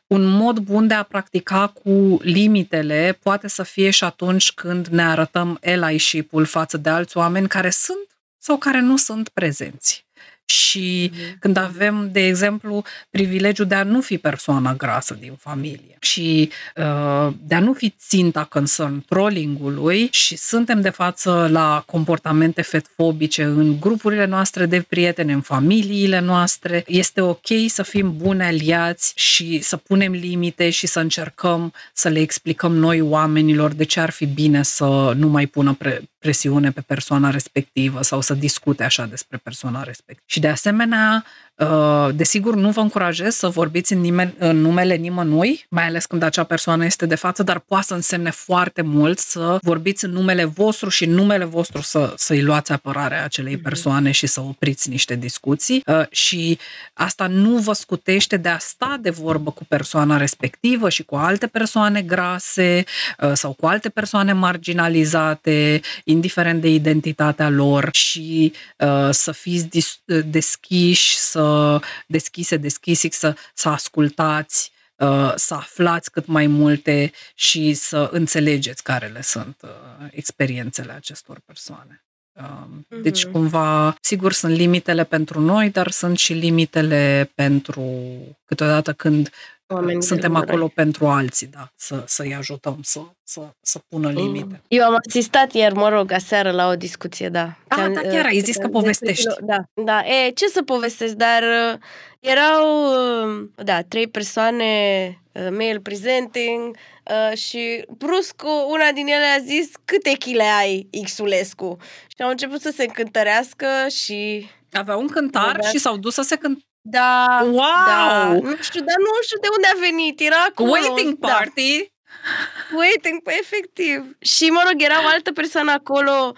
un mod bun de a practica cu limitele poate să fie și atunci când ne arătăm allyship-ul față de alți oameni care sunt sau care nu sunt prezenți. Și când avem, de exemplu, privilegiul de a nu fi persoana grasă din familie și uh, de a nu fi ținta concern trolling-ului și suntem de față la comportamente fetfobice în grupurile noastre de prieteni, în familiile noastre, este ok să fim buni aliați și să punem limite și să încercăm să le explicăm noi oamenilor de ce ar fi bine să nu mai pună pre- presiune pe persoana respectivă sau să discute așa despre persoana respectivă. Și de asemenea, desigur, nu vă încurajez să vorbiți în, nime- în numele nimănui, mai ales când acea persoană este de față, dar poate să însemne foarte mult să vorbiți în numele vostru și în numele vostru să, să-i luați apărarea acelei persoane și să opriți niște discuții. Și asta nu vă scutește de a sta de vorbă cu persoana respectivă și cu alte persoane grase sau cu alte persoane marginalizate, indiferent de identitatea lor, și să fiți dis- deschiși, să deschise, deschisic, să, să ascultați, să aflați cât mai multe și să înțelegeți care le sunt experiențele acestor persoane. Deci, cumva, sigur, sunt limitele pentru noi, dar sunt și limitele pentru câteodată când oamenii suntem acolo pentru alții, da, să, să-i ajutăm să, să, să pună limite. Eu am asistat ieri, mă rog, aseară la o discuție, da. Ah, da, chiar ai zis că povestești. Da, da. E, ce să povestesc, dar erau, da, trei persoane male presenting și brusc una din ele a zis: câte chile ai, Xulescu? Și au început să se încântărească și... Aveau un cântar da. și s-au dus să se cânt. Da, wow! da, nu știu, dar nu știu de unde a venit, era acolo. Waiting party! Da. Waiting, efectiv. Și mă rog, era o altă persoană acolo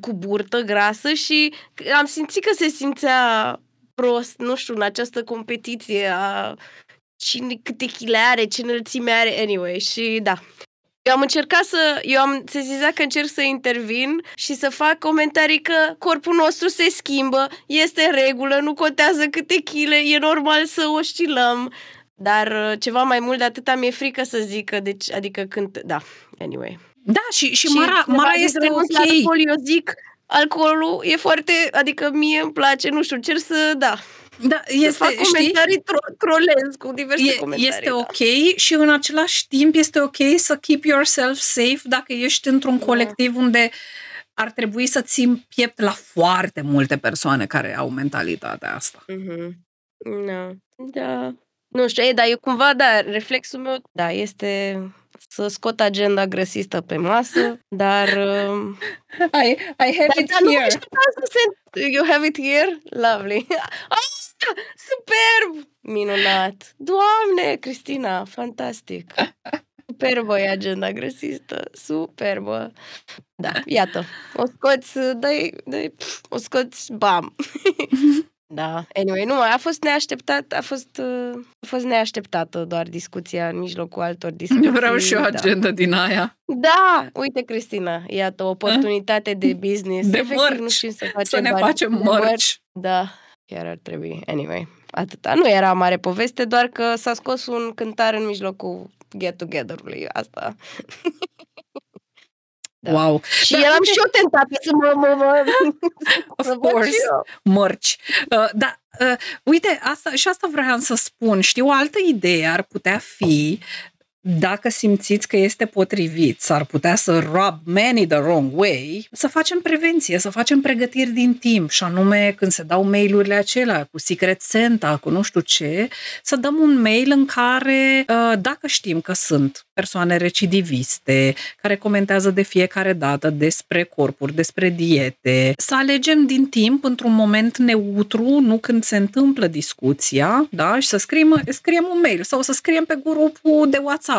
cu burtă grasă și am simțit că se simțea prost, nu știu, în această competiție a cine, câte chile are, ce înălțime are, anyway, și da. Eu am încercat să, eu am sesizat că încerc să intervin și să fac comentarii că corpul nostru se schimbă, este în regulă, nu contează câte chile, e normal să oscilăm, dar ceva mai mult de atâta mi-e frică să zic, deci, adică când, da, anyway. Da, și, și, și Mara, Mara este ok. Alcool, eu zic, alcoolul e foarte, adică mie îmi place, nu știu, cer să, da. Da, este, să fac comentarii, știi, tro- trolez cu diverse e, comentarii. Este da. ok și în același timp este ok să keep yourself safe dacă ești într-un da. colectiv unde ar trebui să ții piept la foarte multe persoane care au mentalitatea asta. Mm-hmm. No. Da. Nu știu, ei, dar eu cumva, da, reflexul meu, da, este să scot agenda grăsistă pe masă, dar... Um, I, I have dar, it dar here. Se, you have it here? Lovely. Oh, superb! Minunat! Doamne, Cristina, fantastic! Superbă e agenda grăsistă, superbă. Da, iată, o scoți, dai, dai pf, o scoți, bam. Da, anyway, nu, a fost neașteptat, a fost, a fost neașteptată doar discuția în mijlocul altor discuții. Vreau și o agenda da. din aia. Da, uite, Cristina, iată, o oportunitate de business. De mărci, să, să ne bani. facem mărci. Da, chiar ar trebui, anyway, atâta. Nu era mare poveste, doar că s-a scos un cântar în mijlocul get-together-ului, asta. Da. Wow. Și dar eram și eu tentată să mă... mă, mă of să course, mărci. Uh, da, uh, uite, asta, și asta vreau să spun. Știu, o altă idee ar putea fi, dacă simțiți că este potrivit, s-ar putea să rub many the wrong way, să facem prevenție, să facem pregătiri din timp, și anume când se dau mail-urile acelea cu Secret Santa, cu nu știu ce, să dăm un mail în care, dacă știm că sunt persoane recidiviste, care comentează de fiecare dată despre corpuri, despre diete, să alegem din timp într-un moment neutru, nu când se întâmplă discuția, da? Și să scriem, scriem un mail sau să scriem pe grupul de WhatsApp.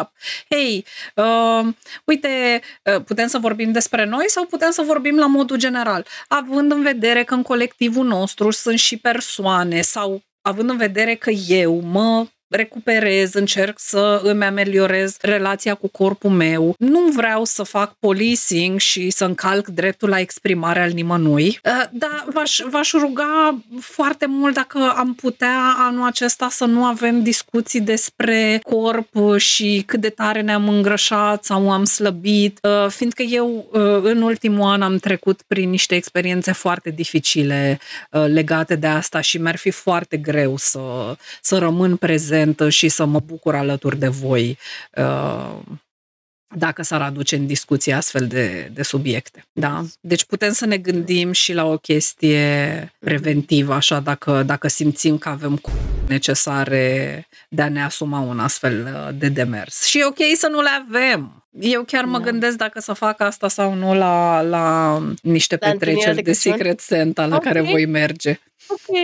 Hei, uh, uite, uh, putem să vorbim despre noi sau putem să vorbim la modul general, având în vedere că în colectivul nostru sunt și persoane sau având în vedere că eu mă recuperez, încerc să îmi ameliorez relația cu corpul meu. Nu vreau să fac policing și să încalc dreptul la exprimare al nimănui, dar v-aș, v-aș ruga foarte mult dacă am putea anul acesta să nu avem discuții despre corp și cât de tare ne-am îngrășat sau am slăbit, fiindcă eu în ultimul an am trecut prin niște experiențe foarte dificile legate de asta și mi-ar fi foarte greu să, să rămân prezent și să mă bucur alături de voi dacă s-ar aduce în discuție astfel de, de subiecte. Da? Deci putem să ne gândim și la o chestie preventivă, așa, dacă, dacă simțim că avem necesare de a ne asuma un astfel de demers. Și e ok să nu le avem. Eu chiar mă da. gândesc dacă să fac asta sau nu la, la niște la petreceri de, de Secret Santa la okay. care voi merge. Ok.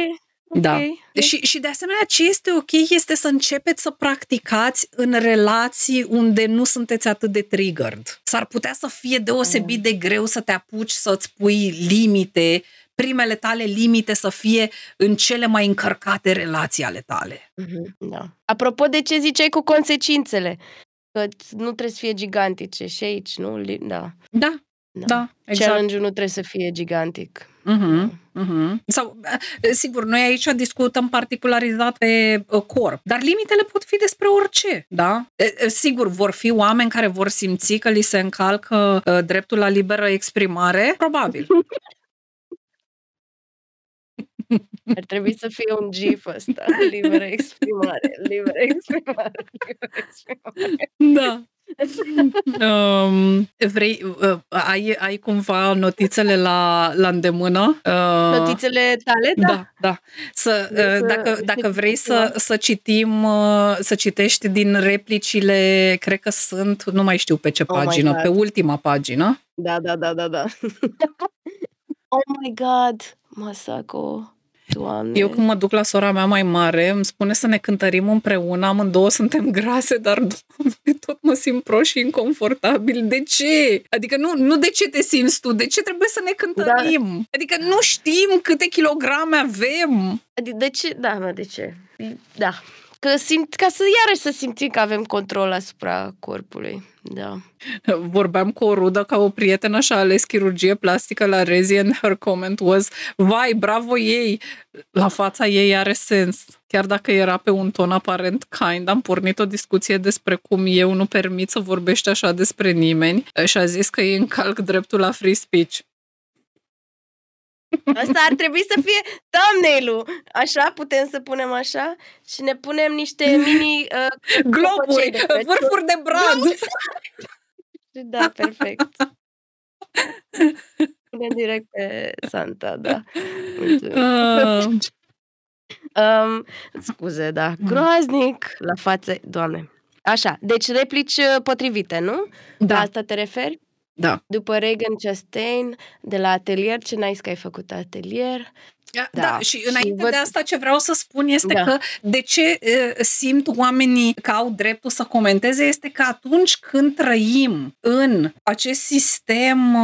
Da. Okay. Și, și de asemenea, ce este ok este să începeți să practicați în relații unde nu sunteți atât de triggered. S-ar putea să fie deosebit de greu să te apuci să-ți pui limite, primele tale limite să fie în cele mai încărcate relații ale tale. Da. Apropo de ce ziceai cu consecințele, că nu trebuie să fie gigantice și aici, nu? Da. Da. No. Da, exact. Challenge-ul nu trebuie să fie gigantic. Uh-huh, uh-huh. Sau, sigur, noi aici discutăm particularizat pe corp, dar limitele pot fi despre orice, da? Sigur, vor fi oameni care vor simți că li se încalcă dreptul la liberă exprimare, probabil. Ar trebui să fie un gif ăsta, liberă exprimare, liberă exprimare, liberă exprimare. Da. um, vrei, uh, ai, ai cumva notițele la, la îndemână? Uh, notițele tale? Da, da, da. Să, uh, dacă, dacă vrei să, să citim uh, să citești din replicile, cred că sunt, nu mai știu pe ce oh pagină, pe ultima pagină. Da, da, da, da, da. Oh my God, Masako. Doamne. Eu când mă duc la sora mea mai mare, îmi spune să ne cântărim împreună, amândouă suntem grase, dar Doamne, tot mă simt pro și inconfortabil. De ce? Adică nu, nu de ce te simți tu, de ce trebuie să ne cântărim? Da. Adică nu știm câte kilograme avem. De ce? Da, mă, de ce? Da. Că simt, ca să iarăși să simțim că avem control asupra corpului. Da. Vorbeam cu o rudă ca o prietenă și-a ales chirurgie plastică la Rezi and her comment was vai, bravo ei! La fața ei are sens. Chiar dacă era pe un ton aparent kind, am pornit o discuție despre cum eu nu permit să vorbești așa despre nimeni și a zis că îi încalc dreptul la free speech. Asta ar trebui să fie thumbnail-ul. Așa putem să punem așa și ne punem niște mini uh, globuri, de vârfuri de brad. Da, perfect. Punem direct pe Santa, da. Uh. um, Scuze, da. Groaznic la față, Doamne. Așa, deci replici potrivite, nu? Da. La asta te referi? Da. După Ragen Chastain, de la atelier, ce nice că ai făcut atelier. Da, da, și înainte și de asta ce vreau să spun este da. că de ce simt oamenii că au dreptul să comenteze este că atunci când trăim în acest sistem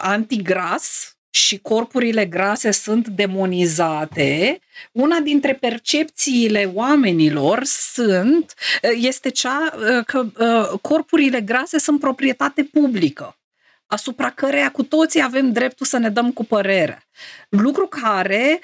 antigras și corpurile grase sunt demonizate, una dintre percepțiile oamenilor sunt, este cea că corpurile grase sunt proprietate publică, asupra căreia cu toții avem dreptul să ne dăm cu părerea. Lucru care,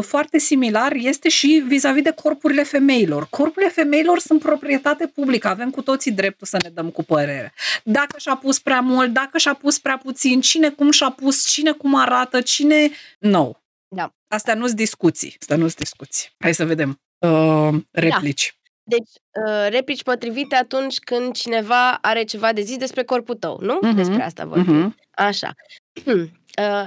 foarte similar, este și vis-a-vis de corpurile femeilor. Corpurile femeilor sunt proprietate publică, avem cu toții dreptul să ne dăm cu părerea. Dacă și-a pus prea mult, dacă și-a pus prea puțin, cine cum și-a pus, cine cum arată, cine... No. Da. Astea nu-s discuții. Astea nu-s discuții. Hai să vedem. Uh, replici. Da. Deci, replici potrivite atunci când cineva are ceva de zis despre corpul tău, nu? Uh-huh. Despre asta vorbim. Uh-huh. Așa. Uh,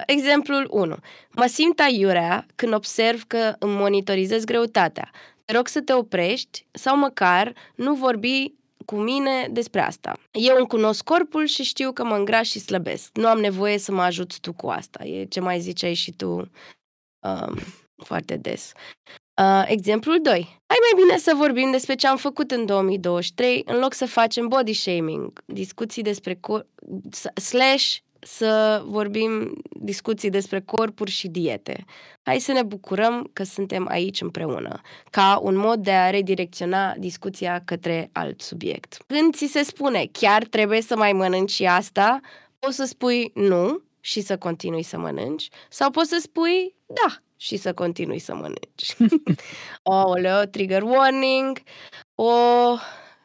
exemplul unu. Mă simt aiurea când observ că îmi monitorizez greutatea. Te rog să te oprești sau măcar nu vorbi cu mine despre asta. Eu îmi cunosc corpul și știu că mă îngraș și slăbesc. Nu am nevoie să mă ajuți tu cu asta. E ce mai ziceai și tu uh, foarte des. Uh, exemplul doi. Hai mai bine să vorbim despre ce am făcut în două mii douăzeci și trei în loc să facem body shaming, discuții despre corp, slash să vorbim discuții despre corpuri și diete. Hai să ne bucurăm că suntem aici împreună, ca un mod de a redirecționa discuția către alt subiect. Când ți se spune chiar trebuie să mai mănânci și asta, poți să spui nu și să continui să mănânci sau poți să spui da și să continui să mănânci. Ooleo, trigger warning, o,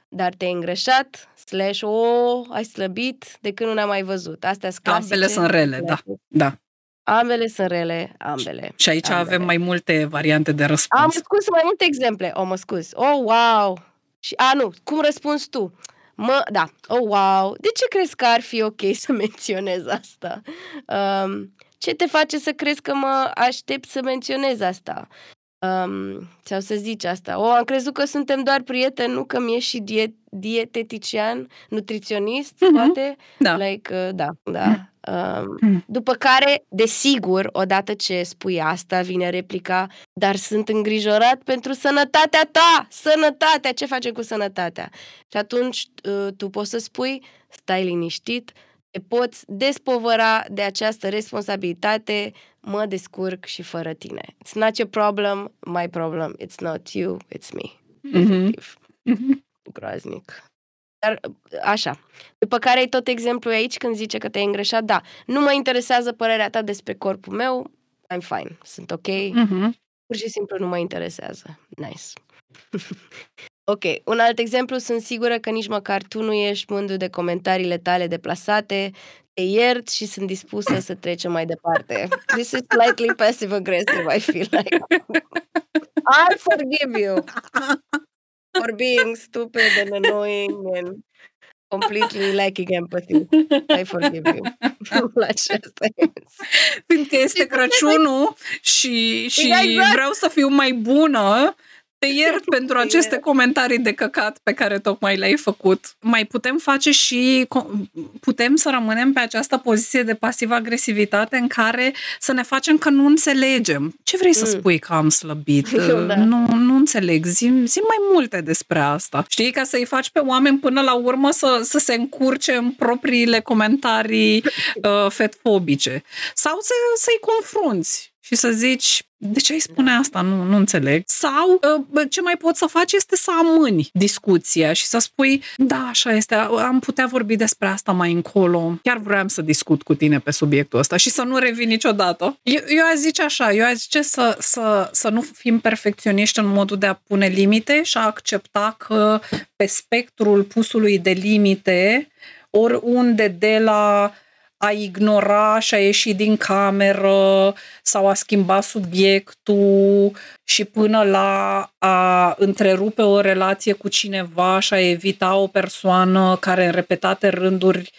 dar te-ai îngrășat, slash, o, ai slăbit de când nu ne-am mai văzut. Astea sunt clasice. Ambele sunt rele, da, da. Ambele sunt rele, ambele. Și aici ambele. Avem mai multe variante de răspuns. Am scos mai multe exemple. O, mă scuz. Oh, wow! Și, a, nu, cum răspunzi tu? Mă, da, oh, wow! De ce crezi că ar fi ok să menționez asta? Um, Ce te face să crezi că mă aștept să menționez asta? Um, sau să zici asta? O, am crezut că suntem doar prieteni, nu că mi-e și diet, dietetician, nutriționist, mm-hmm. poate? Da. Like, uh, da, da. Um, mm. După care, desigur, odată ce spui asta, vine replica, dar sunt îngrijorat pentru sănătatea ta! Sănătatea! Ce facem cu sănătatea? Și atunci uh, tu poți să spui, stai liniștit, te poți despovăra de această responsabilitate, mă descurc și fără tine. It's not your problem, my problem. It's not you, it's me. Mm-hmm. Mm-hmm. Groaznic. Dar, așa, după care ai tot exemplul aici când zice că te-ai îngreșat, da, nu mă interesează părerea ta despre corpul meu, I'm fine, sunt ok, mm-hmm. pur și simplu nu mă interesează. Nice. Ok, un alt exemplu, sunt sigură că nici măcar tu nu ești mândru de comentariile tale deplasate, te iert și sunt dispusă să trecem mai departe. This is slightly passive-aggressive, I feel like. I forgive you for being stupid and annoying and completely lacking empathy. I forgive you. Fiindcă este Crăciunul și, și vreau să fiu mai bună, te iert pentru aceste comentarii de căcat pe care tocmai le-ai făcut. Mai putem face și putem să rămânem pe această poziție de pasiv-agresivitate în care să ne facem că nu înțelegem. Ce vrei să spui că am slăbit? Da. Nu, nu înțeleg. Zi-mi mai multe despre asta. Știi, ca să-i faci pe oameni până la urmă să, să se încurce în propriile comentarii uh, fetfobice. Sau să, să-i confrunți. Și să zici, de ce ai spune asta? Nu, nu înțeleg. Sau ce mai pot să faci este să amâni discuția și să spui, da, așa este, am putea vorbi despre asta mai încolo. Chiar vreau să discut cu tine pe subiectul ăsta și să nu revin niciodată. Eu, eu aș zice așa, eu aș zice să, să, să nu fim perfecționiști în modul de a pune limite și a accepta că pe spectrul pusului de limite, oriunde de la a ignora și a ieși din cameră sau a schimba subiectul și până la a întrerupe o relație cu cineva și a evita o persoană care în repetate rânduri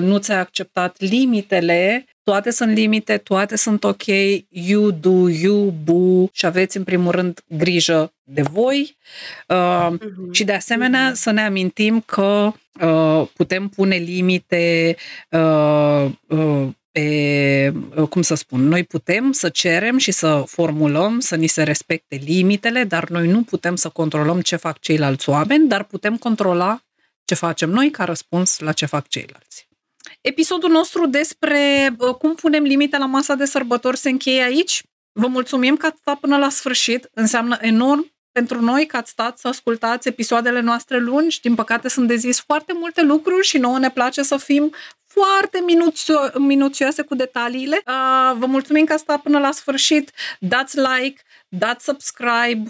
nu ți-a acceptat limitele, Toate sunt limite, toate sunt ok, you do, you boo și aveți în primul rând grijă de voi uh, uh-huh. și de asemenea să ne amintim că uh, putem pune limite uh, uh, pe, cum să spun, noi putem să cerem și să formulăm să ni se respecte limitele, dar noi nu putem să controlăm ce fac ceilalți oameni, dar putem controla ce facem noi ca răspuns la ce fac ceilalți. Episodul nostru despre cum punem limite la masa de sărbători se încheie aici. Vă mulțumim că ați stat până la sfârșit. Înseamnă enorm pentru noi că ați stat să ascultați episoadele noastre lungi. Din păcate sunt de zis foarte multe lucruri și nouă ne place să fim foarte minuțio- minuțioase cu detaliile. Vă mulțumim că ați stat până la sfârșit. Dați like, dați subscribe,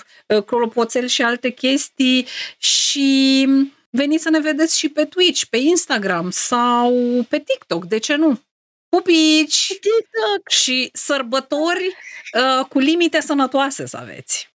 clopoțel și alte chestii și... veniți să ne vedeți și pe Twitch, pe Instagram sau pe TikTok, de ce nu? Pupici! TikTok! Și sărbători uh, cu limite sănătoase să aveți!